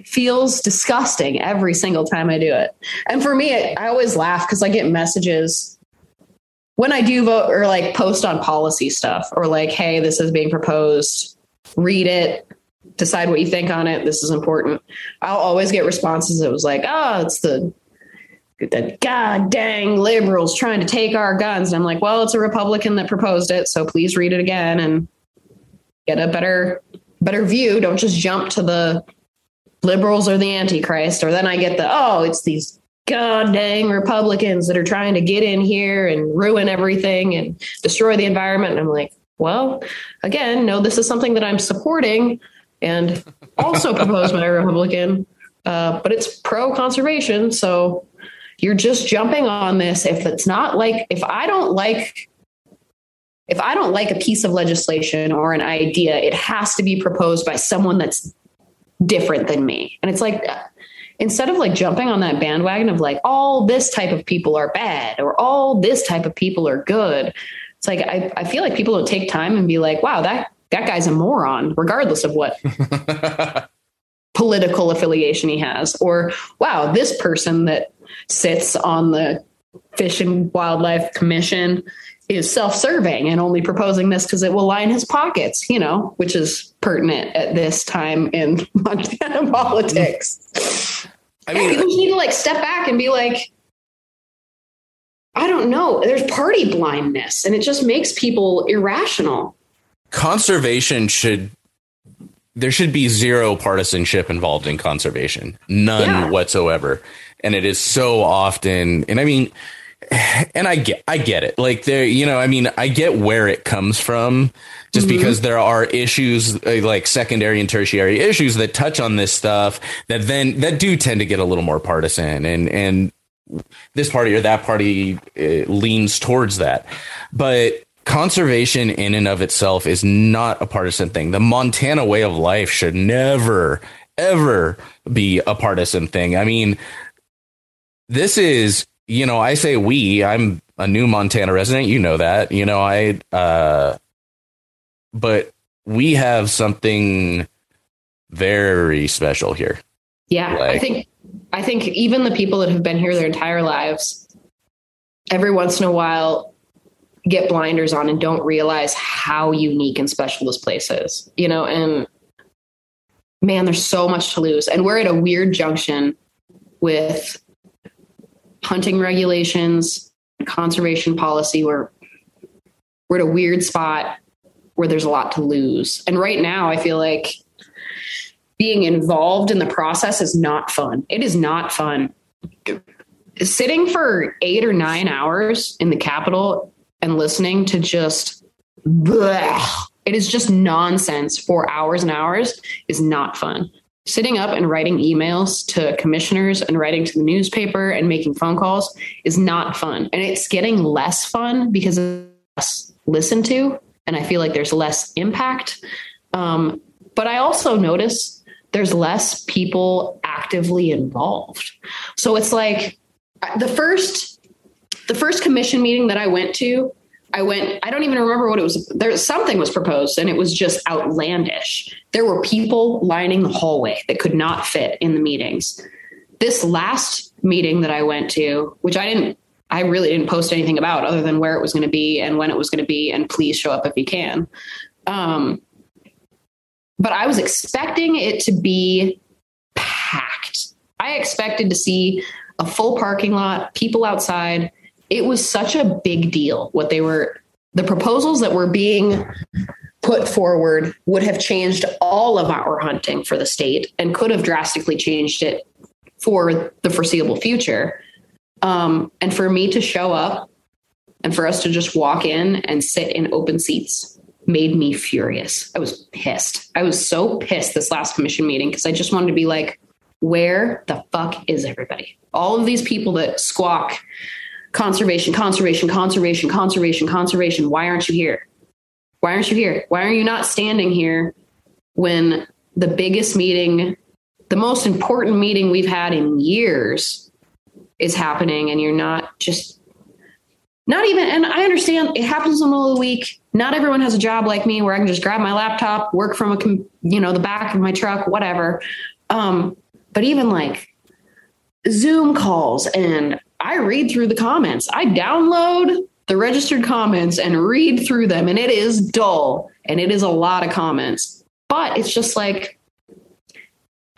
feels disgusting every single time I do it. And for me, I always laugh because I get messages when I do vote, or like post on policy stuff, or like, hey, this is being proposed. Read it. Decide what you think on it. This is important. I'll always get responses. It was like, oh, it's the god dang liberals trying to take our guns. And I'm like, well, it's a Republican that proposed it, so please read it again and get a better view. Don't just jump to the liberals or the Antichrist. Or then I get it's these god dang Republicans that are trying to get in here and ruin everything and destroy the environment. And I'm like, well, again, no, this is something that I'm supporting and also proposed by a Republican, but it's pro-conservation. So you're just jumping on this. If it's not like, if I don't like a piece of legislation or an idea, it has to be proposed by someone that's different than me. And it's like, instead of like jumping on that bandwagon of like, all this type of people are bad or all this type of people are good. It's like, I feel like people don't take time and be like, wow, that guy's a moron, regardless of what political affiliation he has. Or, wow, this person that sits on the Fish and Wildlife Commission is self-serving and only proposing this because it will line his pockets, which is pertinent at this time in Montana politics. I mean, people need to like step back and be like, I don't know. There's party blindness, and it just makes people irrational. Conservation there should be zero partisanship involved in conservation, none whatsoever. And it is so often, and I mean, and I get it. Like there, I get where it comes from, just because there are issues like secondary and tertiary issues that touch on this stuff that do tend to get a little more partisan, and this party or that party leans towards that. But conservation in and of itself is not a partisan thing. The Montana way of life should never, ever be a partisan thing. I mean, this is, I say I'm a new Montana resident. You know that, but we have something very special here. Yeah. Like, I think even the people that have been here their entire lives, every once in a while, get blinders on and don't realize how unique and special this place is, and man, there's so much to lose. And we're at a weird junction with hunting regulations, conservation policy, where we're at a weird spot where there's a lot to lose. And right now I feel like being involved in the process is not fun. It is not fun. Sitting for 8 or 9 hours in the Capitol and listening to just, bleh, it is just nonsense for hours and hours is not fun. Sitting up and writing emails to commissioners and writing to the newspaper and making phone calls is not fun. And it's getting less fun because it's less listened to. And I feel like there's less impact. But I also notice there's less people actively involved. So it's like the first commission meeting that I went to, I don't even remember what it was. There, something was proposed and it was just outlandish. There were people lining the hallway that could not fit in the meetings. This last meeting that I went to, which I really didn't post anything about other than where it was going to be and when it was going to be, and please show up if you can. But I was expecting it to be packed. I expected to see a full parking lot, people outside. It was such a big deal. The proposals that were being put forward would have changed all of our hunting for the state and could have drastically changed it for the foreseeable future. And for me to show up and for us to just walk in and sit in open seats made me furious. I was pissed. I was so pissed this last commission meeting because I just wanted to be like, where the fuck is everybody? All of these people that squawk, conservation. Why aren't you here? Why aren't you here? Why are you not standing here when the biggest meeting, the most important meeting we've had in years is happening? And you're not just not even. And I understand it happens in the middle of the week. Not everyone has a job like me where I can just grab my laptop, work from the back of my truck, whatever. But even like Zoom calls, and I read through the comments. I download the registered comments and read through them. And it is dull and it is a lot of comments, but it's just like,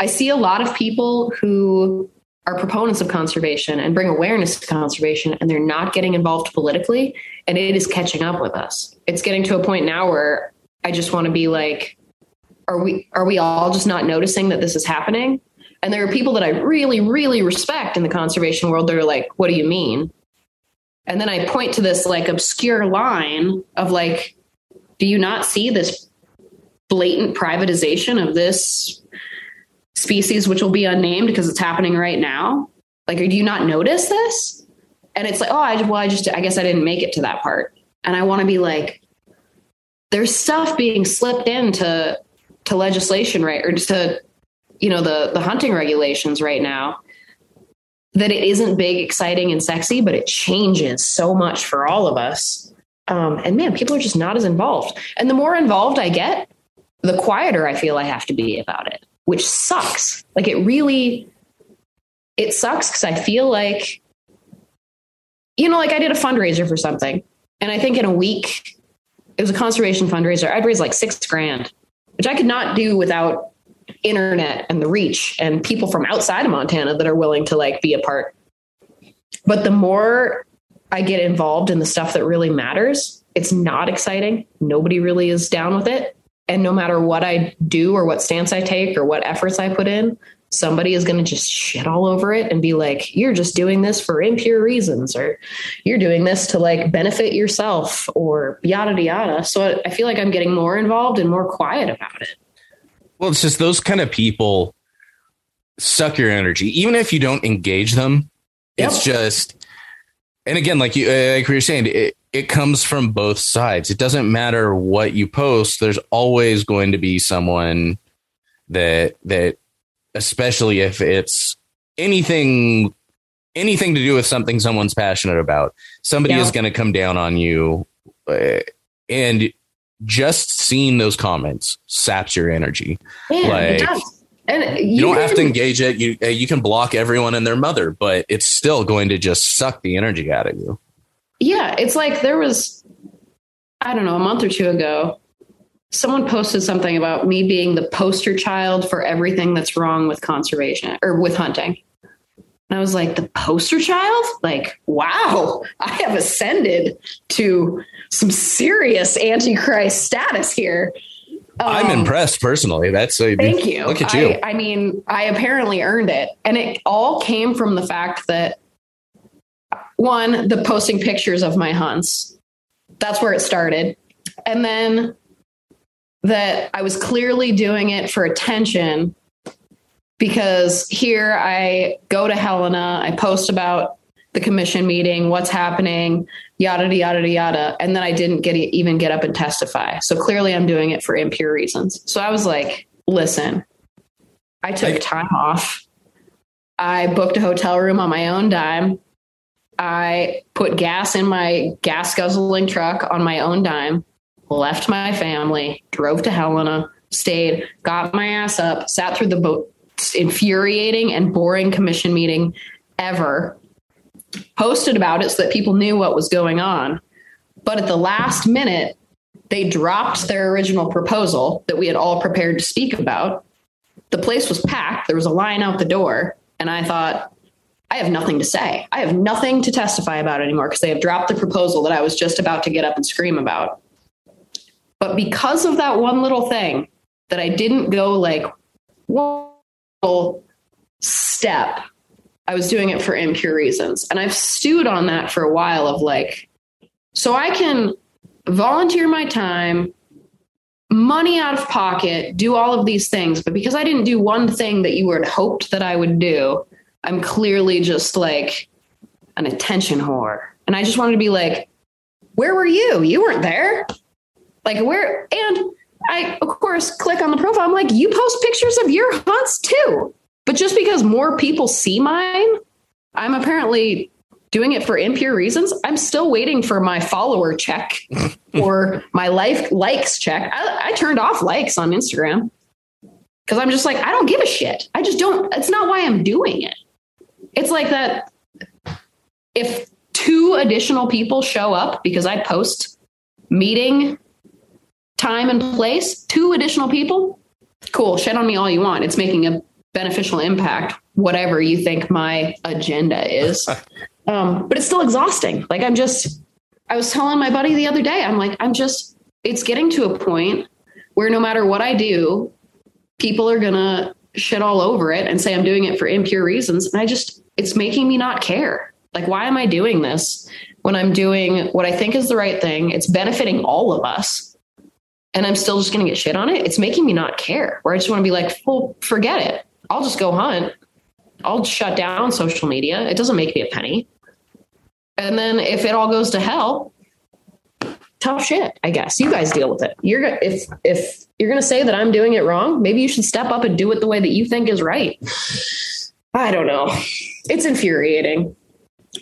I see a lot of people who are proponents of conservation and bring awareness to conservation, and they're not getting involved politically. And it is catching up with us. It's getting to a point now where I just want to be like, are we all just not noticing that this is happening? And there are people that I really, really respect in the conservation world that are like, what do you mean? And then I point to this like obscure line of like, do you not see this blatant privatization of this species, which will be unnamed because it's happening right now? Like, do you not notice this? And it's like, oh, I guess I didn't make it to that part. And I want to be like, there's stuff being slipped into to legislation, right? Or just to, the hunting regulations right now, that it isn't big, exciting, and sexy, but it changes so much for all of us. And man, people are just not as involved. And the more involved I get, the quieter I feel I have to be about it, which sucks. Like it sucks because I feel like, like I did a fundraiser for something. And I think in a week, it was a conservation fundraiser. I'd raised like $6,000, which I could not do without internet and the reach and people from outside of Montana that are willing to like be a part. But the more I get involved in the stuff that really matters, it's not exciting. Nobody really is down with it. And no matter what I do or what stance I take or what efforts I put in, somebody is going to just shit all over it and be like, you're just doing this for impure reasons, or you're doing this to like benefit yourself, or yada, yada. So I feel like I'm getting more involved and more quiet about it. Well, it's just those kind of people suck your energy, even if you don't engage them. Yep. It's just, and again, like you're saying, it comes from both sides. It doesn't matter what you post. There's always going to be someone that, especially if it's anything to do with something someone's passionate about, somebody is going to come down on you. And just seeing those comments saps your energy. Yeah, like, it does. And you don't have to engage it. You can block everyone and their mother, but it's still going to just suck the energy out of you. Yeah. It's like there was, I don't know, a month or two ago, someone posted something about me being the poster child for everything that's wrong with conservation or with hunting. And I was like, the poster child? Like, wow, I have ascended to some serious antichrist status here. I'm impressed personally. Thank you. Look at you. I mean, I apparently earned it. And it all came from the fact that, one, the posting pictures of my hunts, that's where it started. And then that I was clearly doing it for attention, because here I go to Helena, I post about the commission meeting, what's happening, yada, yada, yada. And then I didn't even get up and testify. So clearly I'm doing it for impure reasons. So I was like, listen, I took time off. I booked a hotel room on my own dime. I put gas in my gas guzzling truck on my own dime, left my family, drove to Helena, stayed, got my ass up, sat through the most infuriating and boring commission meeting ever, posted about it so that people knew what was going on. But at the last minute, they dropped their original proposal that we had all prepared to speak about. The place was packed. There was a line out the door. And I thought, I have nothing to say. I have nothing to testify about anymore, because they have dropped the proposal that I was just about to get up and scream about. But because of that one little thing that I didn't go like one little step, I was doing it for impure reasons. And I've stewed on that for a while of like, so I can volunteer my time, money out of pocket, do all of these things. But because I didn't do one thing that you had hoped that I would do, I'm clearly just like an attention whore. And I just wanted to be like, where were you? You weren't there. Like where? And I, of course, click on the profile. I'm like, you post pictures of your hunts too. But just because more people see mine, I'm apparently doing it for impure reasons. I'm still waiting for my follower check or my likes check. I turned off likes on Instagram because I'm just like, I don't give a shit. I just don't. It's not why I'm doing it. It's like that. If two additional people show up because I post meeting time and place, two additional people, cool. Shed on me all you want. It's making a beneficial impact, whatever you think my agenda is. But it's still exhausting. Like I was telling my buddy the other day, I'm like, it's getting to a point where no matter what I do, people are going to shit all over it and say I'm doing it for impure reasons. And it's making me not care. Like, why am I doing this when I'm doing what I think is the right thing? It's benefiting all of us. And I'm still just going to get shit on it. It's making me not care, where I just want to be like, well, forget it. I'll just go hunt. I'll shut down social media. It doesn't make me a penny. And then if it all goes to hell, tough shit, I guess. You guys deal with it. If you're going to say that I'm doing it wrong, maybe you should step up and do it the way that you think is right. I don't know. It's infuriating.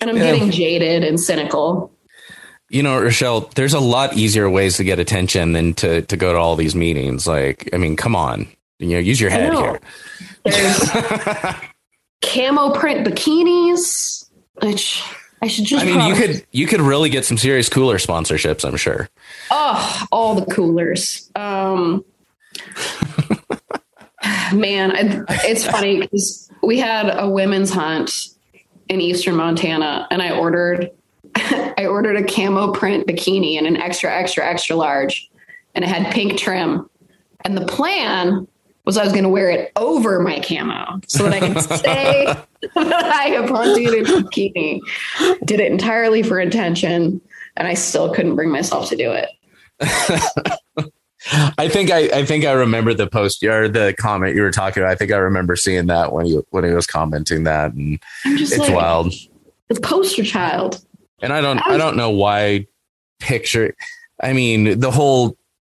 And I'm getting jaded and cynical. You know, Rachelle, there's a lot easier ways to get attention than to go to all these meetings. Like, I mean, come on, you know, use your head here. There's camo print bikinis, which I should just, you could really get some serious cooler sponsorships, I'm sure. Oh, all the coolers. Man, it's funny because we had a women's hunt in Eastern Montana and I ordered a camo print bikini and an extra, extra, extra large, and it had pink trim. And the plan was I was going to wear it over my camo so that I could say that I have hunted in a bikini. Did it entirely for attention, and I still couldn't bring myself to do it. I think I remember the post or the comment you were talking about. I think I remember seeing that when he was commenting that, and I'm just it's like, wild. It's poster child. And I don't know why picture. I mean,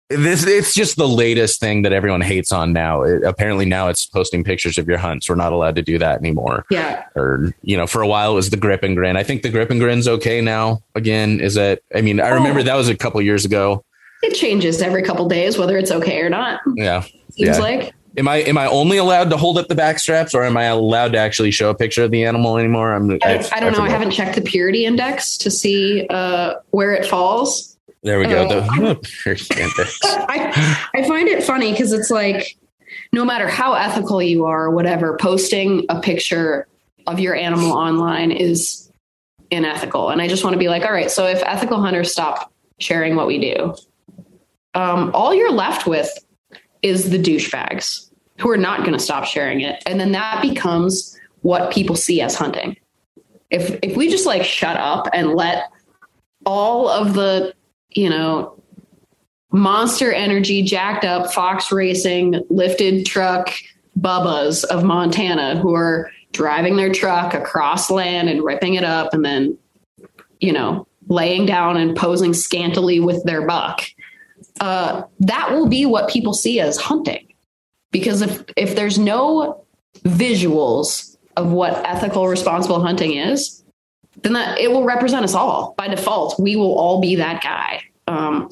it's just the latest thing that everyone hates on now. Apparently now it's posting pictures of your hunts. We're not allowed to do that anymore. Yeah. Or, you know, for a while it was the grip and grin. I think the grip and grin's okay now. Again, I remember that was a couple years ago. It changes every couple days, whether it's okay or not. Yeah. Seems like. Am I only allowed to hold up the back straps, or am I allowed to actually show a picture of the animal anymore? I don't know. I haven't checked the purity index to see where it falls. There we go. I find it funny because it's like, no matter how ethical you are or whatever, posting a picture of your animal online is unethical. And I just want to be like, all right, so if ethical hunters stop sharing what we do, all you're left with is the douchebags who are not going to stop sharing it. And then that becomes what people see as hunting. If we just like shut up and let all of the, you know, monster energy, jacked up, fox racing, lifted truck bubbas of Montana who are driving their truck across land and ripping it up and then, you know, laying down and posing scantily with their buck. That will be what people see as hunting. Because if there's no visuals of what ethical, responsible hunting is, then that it will represent us all by default. We will all be that guy. I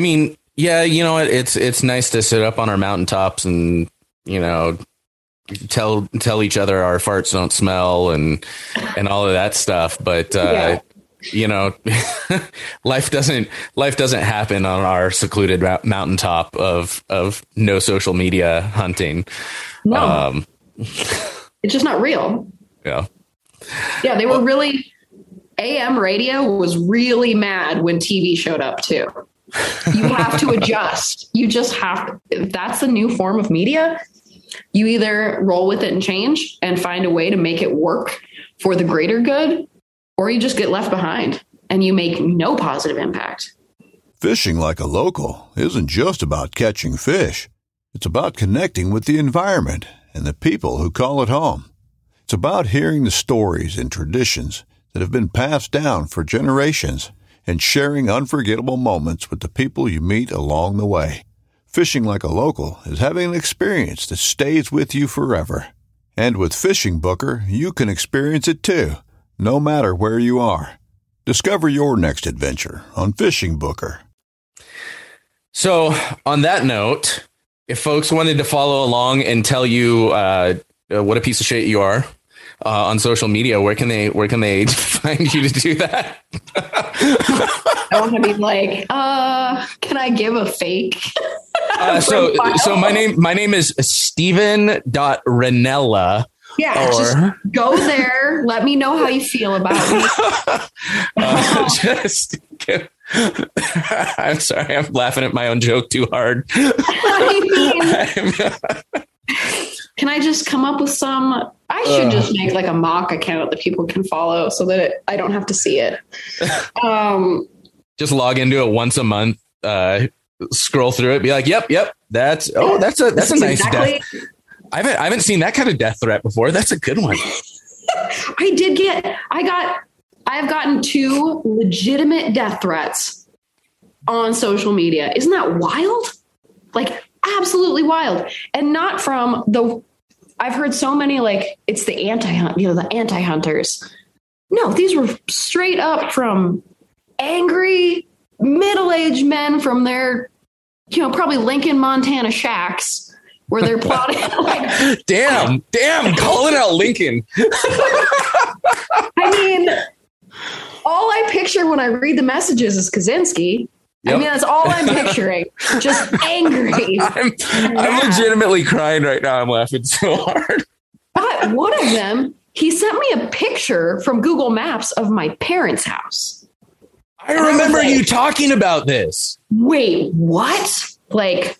mean, yeah, you know, it's nice to sit up on our mountaintops and, you know, tell each other our farts don't smell and all of that stuff. But, yeah. You know, life doesn't happen on our secluded mountaintop of no social media hunting. No, it's just not real. Yeah. Yeah. They were really AM radio was really mad when TV showed up too. You have to adjust. You just have to, if that's the new form of media, you either roll with it and change and find a way to make it work for the greater good, or you just get left behind and you make no positive impact. Fishing like a local isn't just about catching fish. It's about connecting with the environment and the people who call it home. It's about hearing the stories and traditions that have been passed down for generations and sharing unforgettable moments with the people you meet along the way. Fishing like a local is having an experience that stays with you forever. And with Fishing Booker, you can experience it too, no matter where you are. Discover your next adventure on Fishing Booker. So on that note, if folks wanted to follow along and tell you what a piece of shit you are on social media, where can they find you to do that? I want to be like, can I give a fake? So my name is Steven.Ranella. Yeah, just go there. Let me know how you feel about me. I'm sorry, I'm laughing at my own joke too hard. I mean, can I just come up with some? I should just make like a mock account that people can follow so that I don't have to see it. Just log into it once a month. Scroll through it. Be like, yep. That's a nice death. I haven't seen that kind of death threat before. That's a good one. I have gotten 2 legitimate death threats on social media. Isn't that wild? Like absolutely wild. And not from I've heard so many, like it's the the anti-hunters. No, these were straight up from angry middle-aged men from their, you know, probably Lincoln, Montana shacks. Where they're plotting, like, damn, calling out Lincoln. I mean, all I picture when I read the messages is Kaczynski. Yep. I mean, that's all I'm picturing. Just angry. I'm legitimately crying right now. I'm laughing so hard. But one of them, he sent me a picture from Google Maps of my parents' house. I remember you talking about this. Wait, what? Like,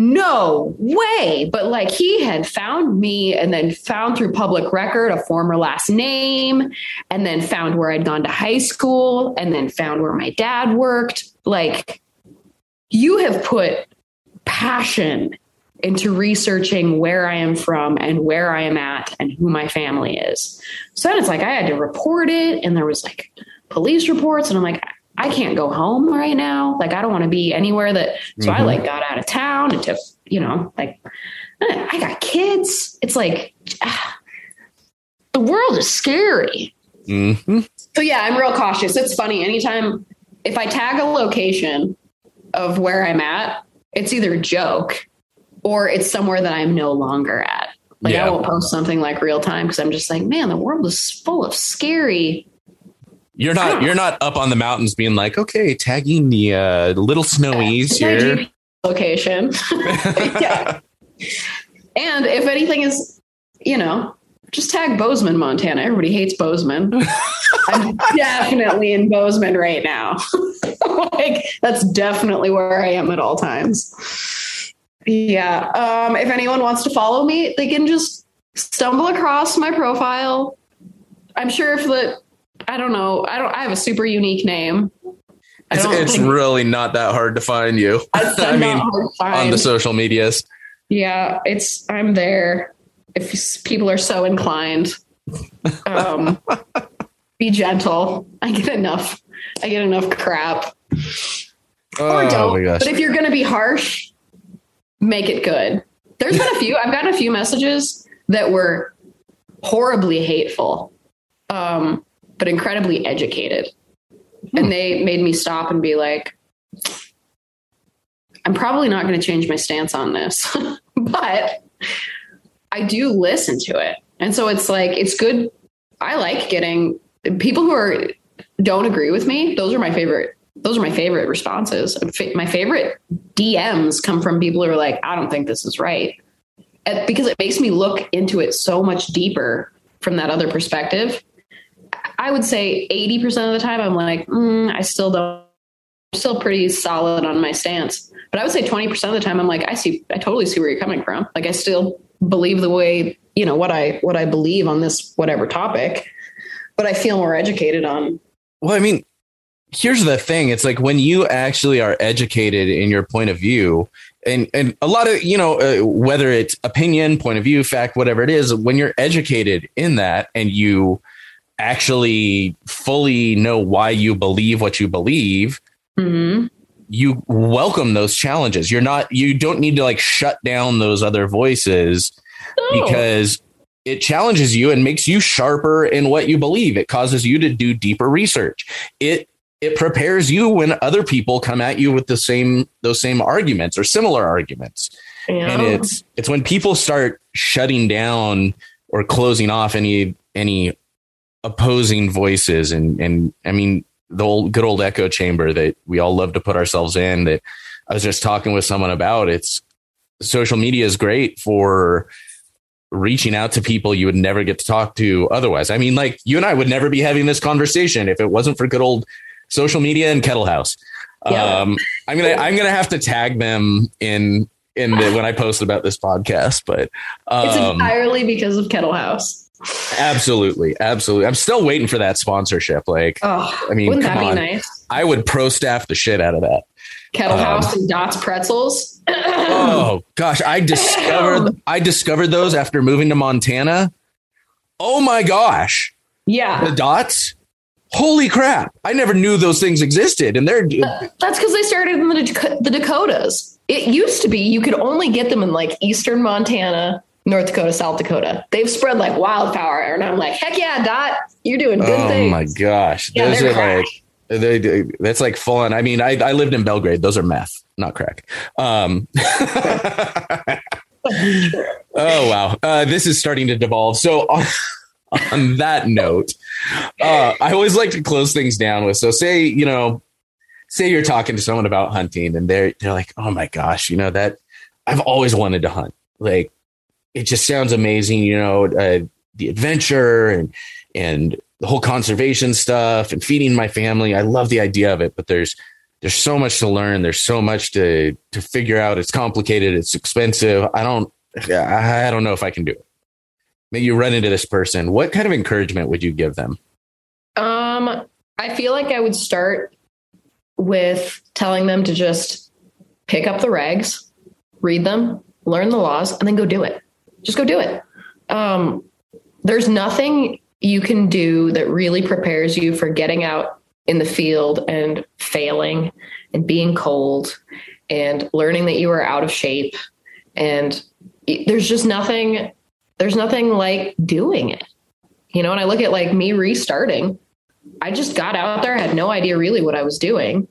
no way. But like he had found me and then found through public record a former last name and then found where I'd gone to high school and then found where my dad worked. Like you have put passion into researching where I am from and where I am at and who my family is. So then it's like I had to report it and there was like police reports and I'm like, I can't go home right now. Like, I don't want to be anywhere that, so I like got out of town and to, you know, like I got kids. It's like, the world is scary. Mm-hmm. So yeah, I'm real cautious. It's funny. Anytime if I tag a location of where I'm at, it's either a joke or it's somewhere that I'm no longer at. Like I won't post something like real time. Cause I'm just like, man, the world is full of scary. You're not up on the mountains being like, okay, tagging the little snowies here. Location. Yeah. And if anything is, you know, just tag Bozeman, Montana. Everybody hates Bozeman. I'm definitely in Bozeman right now. Like, that's definitely where I am at all times. Yeah. If anyone wants to follow me, they can just stumble across my profile. I'm sure if the, I don't know. I have a super unique name. It's really not that hard to find you. I mean, on the social medias. Yeah, I'm there. If people are so inclined, be gentle. I get enough crap. Or don't. But if you're going to be harsh, make it good. There's been I've gotten a few messages that were horribly hateful, but incredibly educated. And they made me stop and be like, I'm probably not going to change my stance on this, but I do listen to it. And so it's like, it's good. I like getting people who don't agree with me. Those are my favorite responses. My favorite DMs come from people who are like, I don't think this is right. Because it makes me look into it so much deeper from that other perspective. I would say 80% of the time I'm like, I'm still pretty solid on my stance. But I would say 20% of the time I'm like, I totally see where you're coming from. Like, I still believe the way, what I believe on this, whatever topic, but I feel more educated on. Well, I mean, here's the thing. It's like when you actually are educated in your point of view, and a lot of, whether it's opinion, point of view, fact, whatever it is, when you're educated in that and you actually fully know why you believe what you believe, mm-hmm. you welcome those challenges. You don't need to like shut down those other voices because it challenges you and makes you sharper in what you believe. It causes you to do deeper research. It prepares you when other people come at you with those same arguments or similar arguments. Yeah. And it's when people start shutting down or closing off any opposing voices and I mean the good old echo chamber that we all love to put ourselves in, that I was just talking with someone about. It's social media is great for reaching out to people you would never get to talk to otherwise. I mean, like, you and I would never be having this conversation if it wasn't for good old social media and KettleHouse. Yeah. I'm gonna have to tag them in when I post about this podcast, but it's entirely because of KettleHouse. Absolutely. I'm still waiting for that sponsorship. Like, wouldn't that be nice? I would pro staff the shit out of that. KettleHouse and Dot's Pretzels. Oh gosh, I discovered those after moving to Montana. Oh my gosh. Yeah. The Dots. Holy crap. I never knew those things existed. And that's because they started in the Dakotas. It used to be you could only get them in like eastern Montana, North Dakota, South Dakota. They've spread like wildfire, and I'm like, heck yeah, Dot, you're doing good things. Oh my gosh, yeah, those are crack. Like that's like full on. I mean, I lived in Belgrade. Those are meth, not crack. Oh wow, this is starting to devolve. So on that note, I always like to close things down with. So say you're talking to someone about hunting, and they're like, oh my gosh, that I've always wanted to hunt, like. It just sounds amazing, the adventure and the whole conservation stuff and feeding my family. I love the idea of it, but there's so much to learn. There's so much to figure out. It's complicated. It's expensive. I don't know if I can do it. Maybe you run into this person. What kind of encouragement would you give them? I feel like I would start with telling them to just pick up the regs, read them, learn the laws, and then go do it. Just go do it. There's nothing you can do that really prepares you for getting out in the field and failing and being cold and learning that you are out of shape. And there's nothing like doing it. And I look at like me restarting. I just got out there. I had no idea really what I was doing.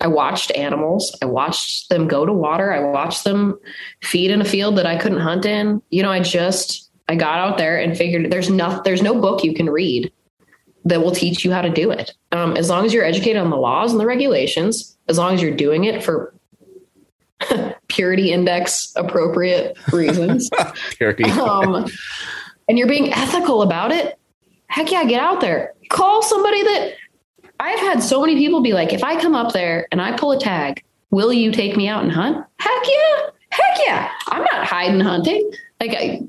I watched animals. I watched them go to water. I watched them feed in a field that I couldn't hunt in. I got out there and figured there's no book you can read that will teach you how to do it. As long as you're educated on the laws and the regulations, as long as you're doing it for purity index appropriate reasons, and you're being ethical about it. Heck yeah, get out there. Call somebody that I've had so many people be like, if I come up there and I pull a tag, will you take me out and hunt? Heck yeah. Heck yeah. I'm not hiding hunting. Like I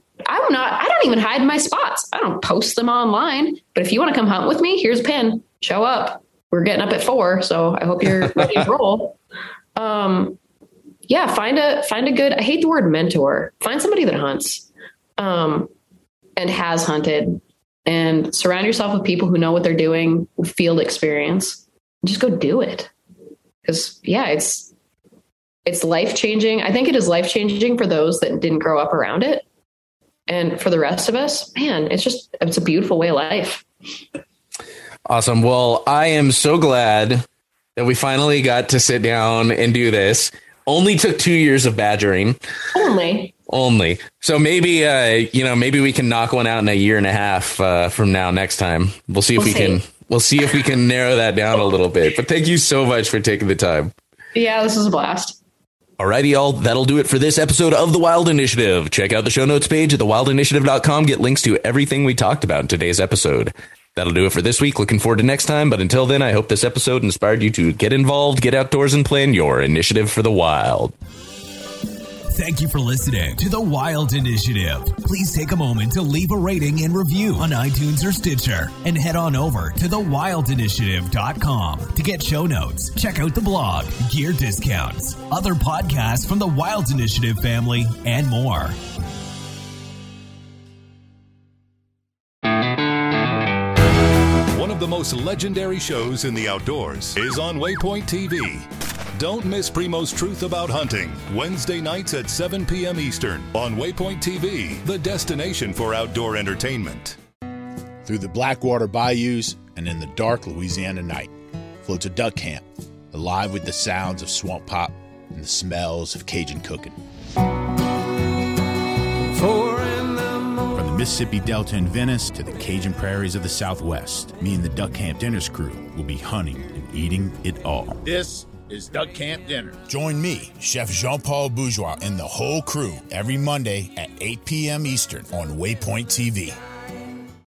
don't even hide my spots. I don't post them online, but if you want to come hunt with me, here's a pin, show up. We're getting up at 4. So I hope you're ready to roll. Yeah. Find a good, I hate the word mentor, find somebody that hunts, and has hunted, and surround yourself with people who know what they're doing with field experience. Just go do it. Cause yeah, it's life-changing. I think it is life-changing for those that didn't grow up around it. And for the rest of us, man, it's a beautiful way of life. Awesome. Well, I am so glad that we finally got to sit down and do this. Only took 2 years of badgering. Only. So maybe, maybe we can knock one out in a year and a half from now. Next time, we'll see if we can narrow that down a little bit. But thank you so much for taking the time. Yeah, this was a blast. Alrighty, y'all. That'll do it for this episode of The Wild Initiative. Check out the show notes page at thewildinitiative.com. Get links to everything we talked about in today's episode. That'll do it for this week. Looking forward to next time. But until then, I hope this episode inspired you to get involved, get outdoors, and plan your initiative for the wild. Thank you for listening to The Wild Initiative. Please take a moment to leave a rating and review on iTunes or Stitcher, and head on over to thewildinitiative.com to get show notes, check out the blog, gear discounts, other podcasts from The Wild Initiative family, and more. One of the most legendary shows in the outdoors is on Waypoint TV. Don't miss Primo's Truth About Hunting, Wednesday nights at 7 p.m. Eastern on Waypoint TV, the destination for outdoor entertainment. Through the Blackwater bayous and in the dark Louisiana night floats a duck camp, alive with the sounds of swamp pop and the smells of Cajun cooking. From the Mississippi Delta and Venice to the Cajun prairies of the Southwest, me and the Duck Camp Dinner's crew will be hunting and eating it all. This is Duck Camp Dinner. Join me, Chef Jean-Paul Bourgeois, and the whole crew every Monday at 8 p.m. Eastern on Waypoint TV.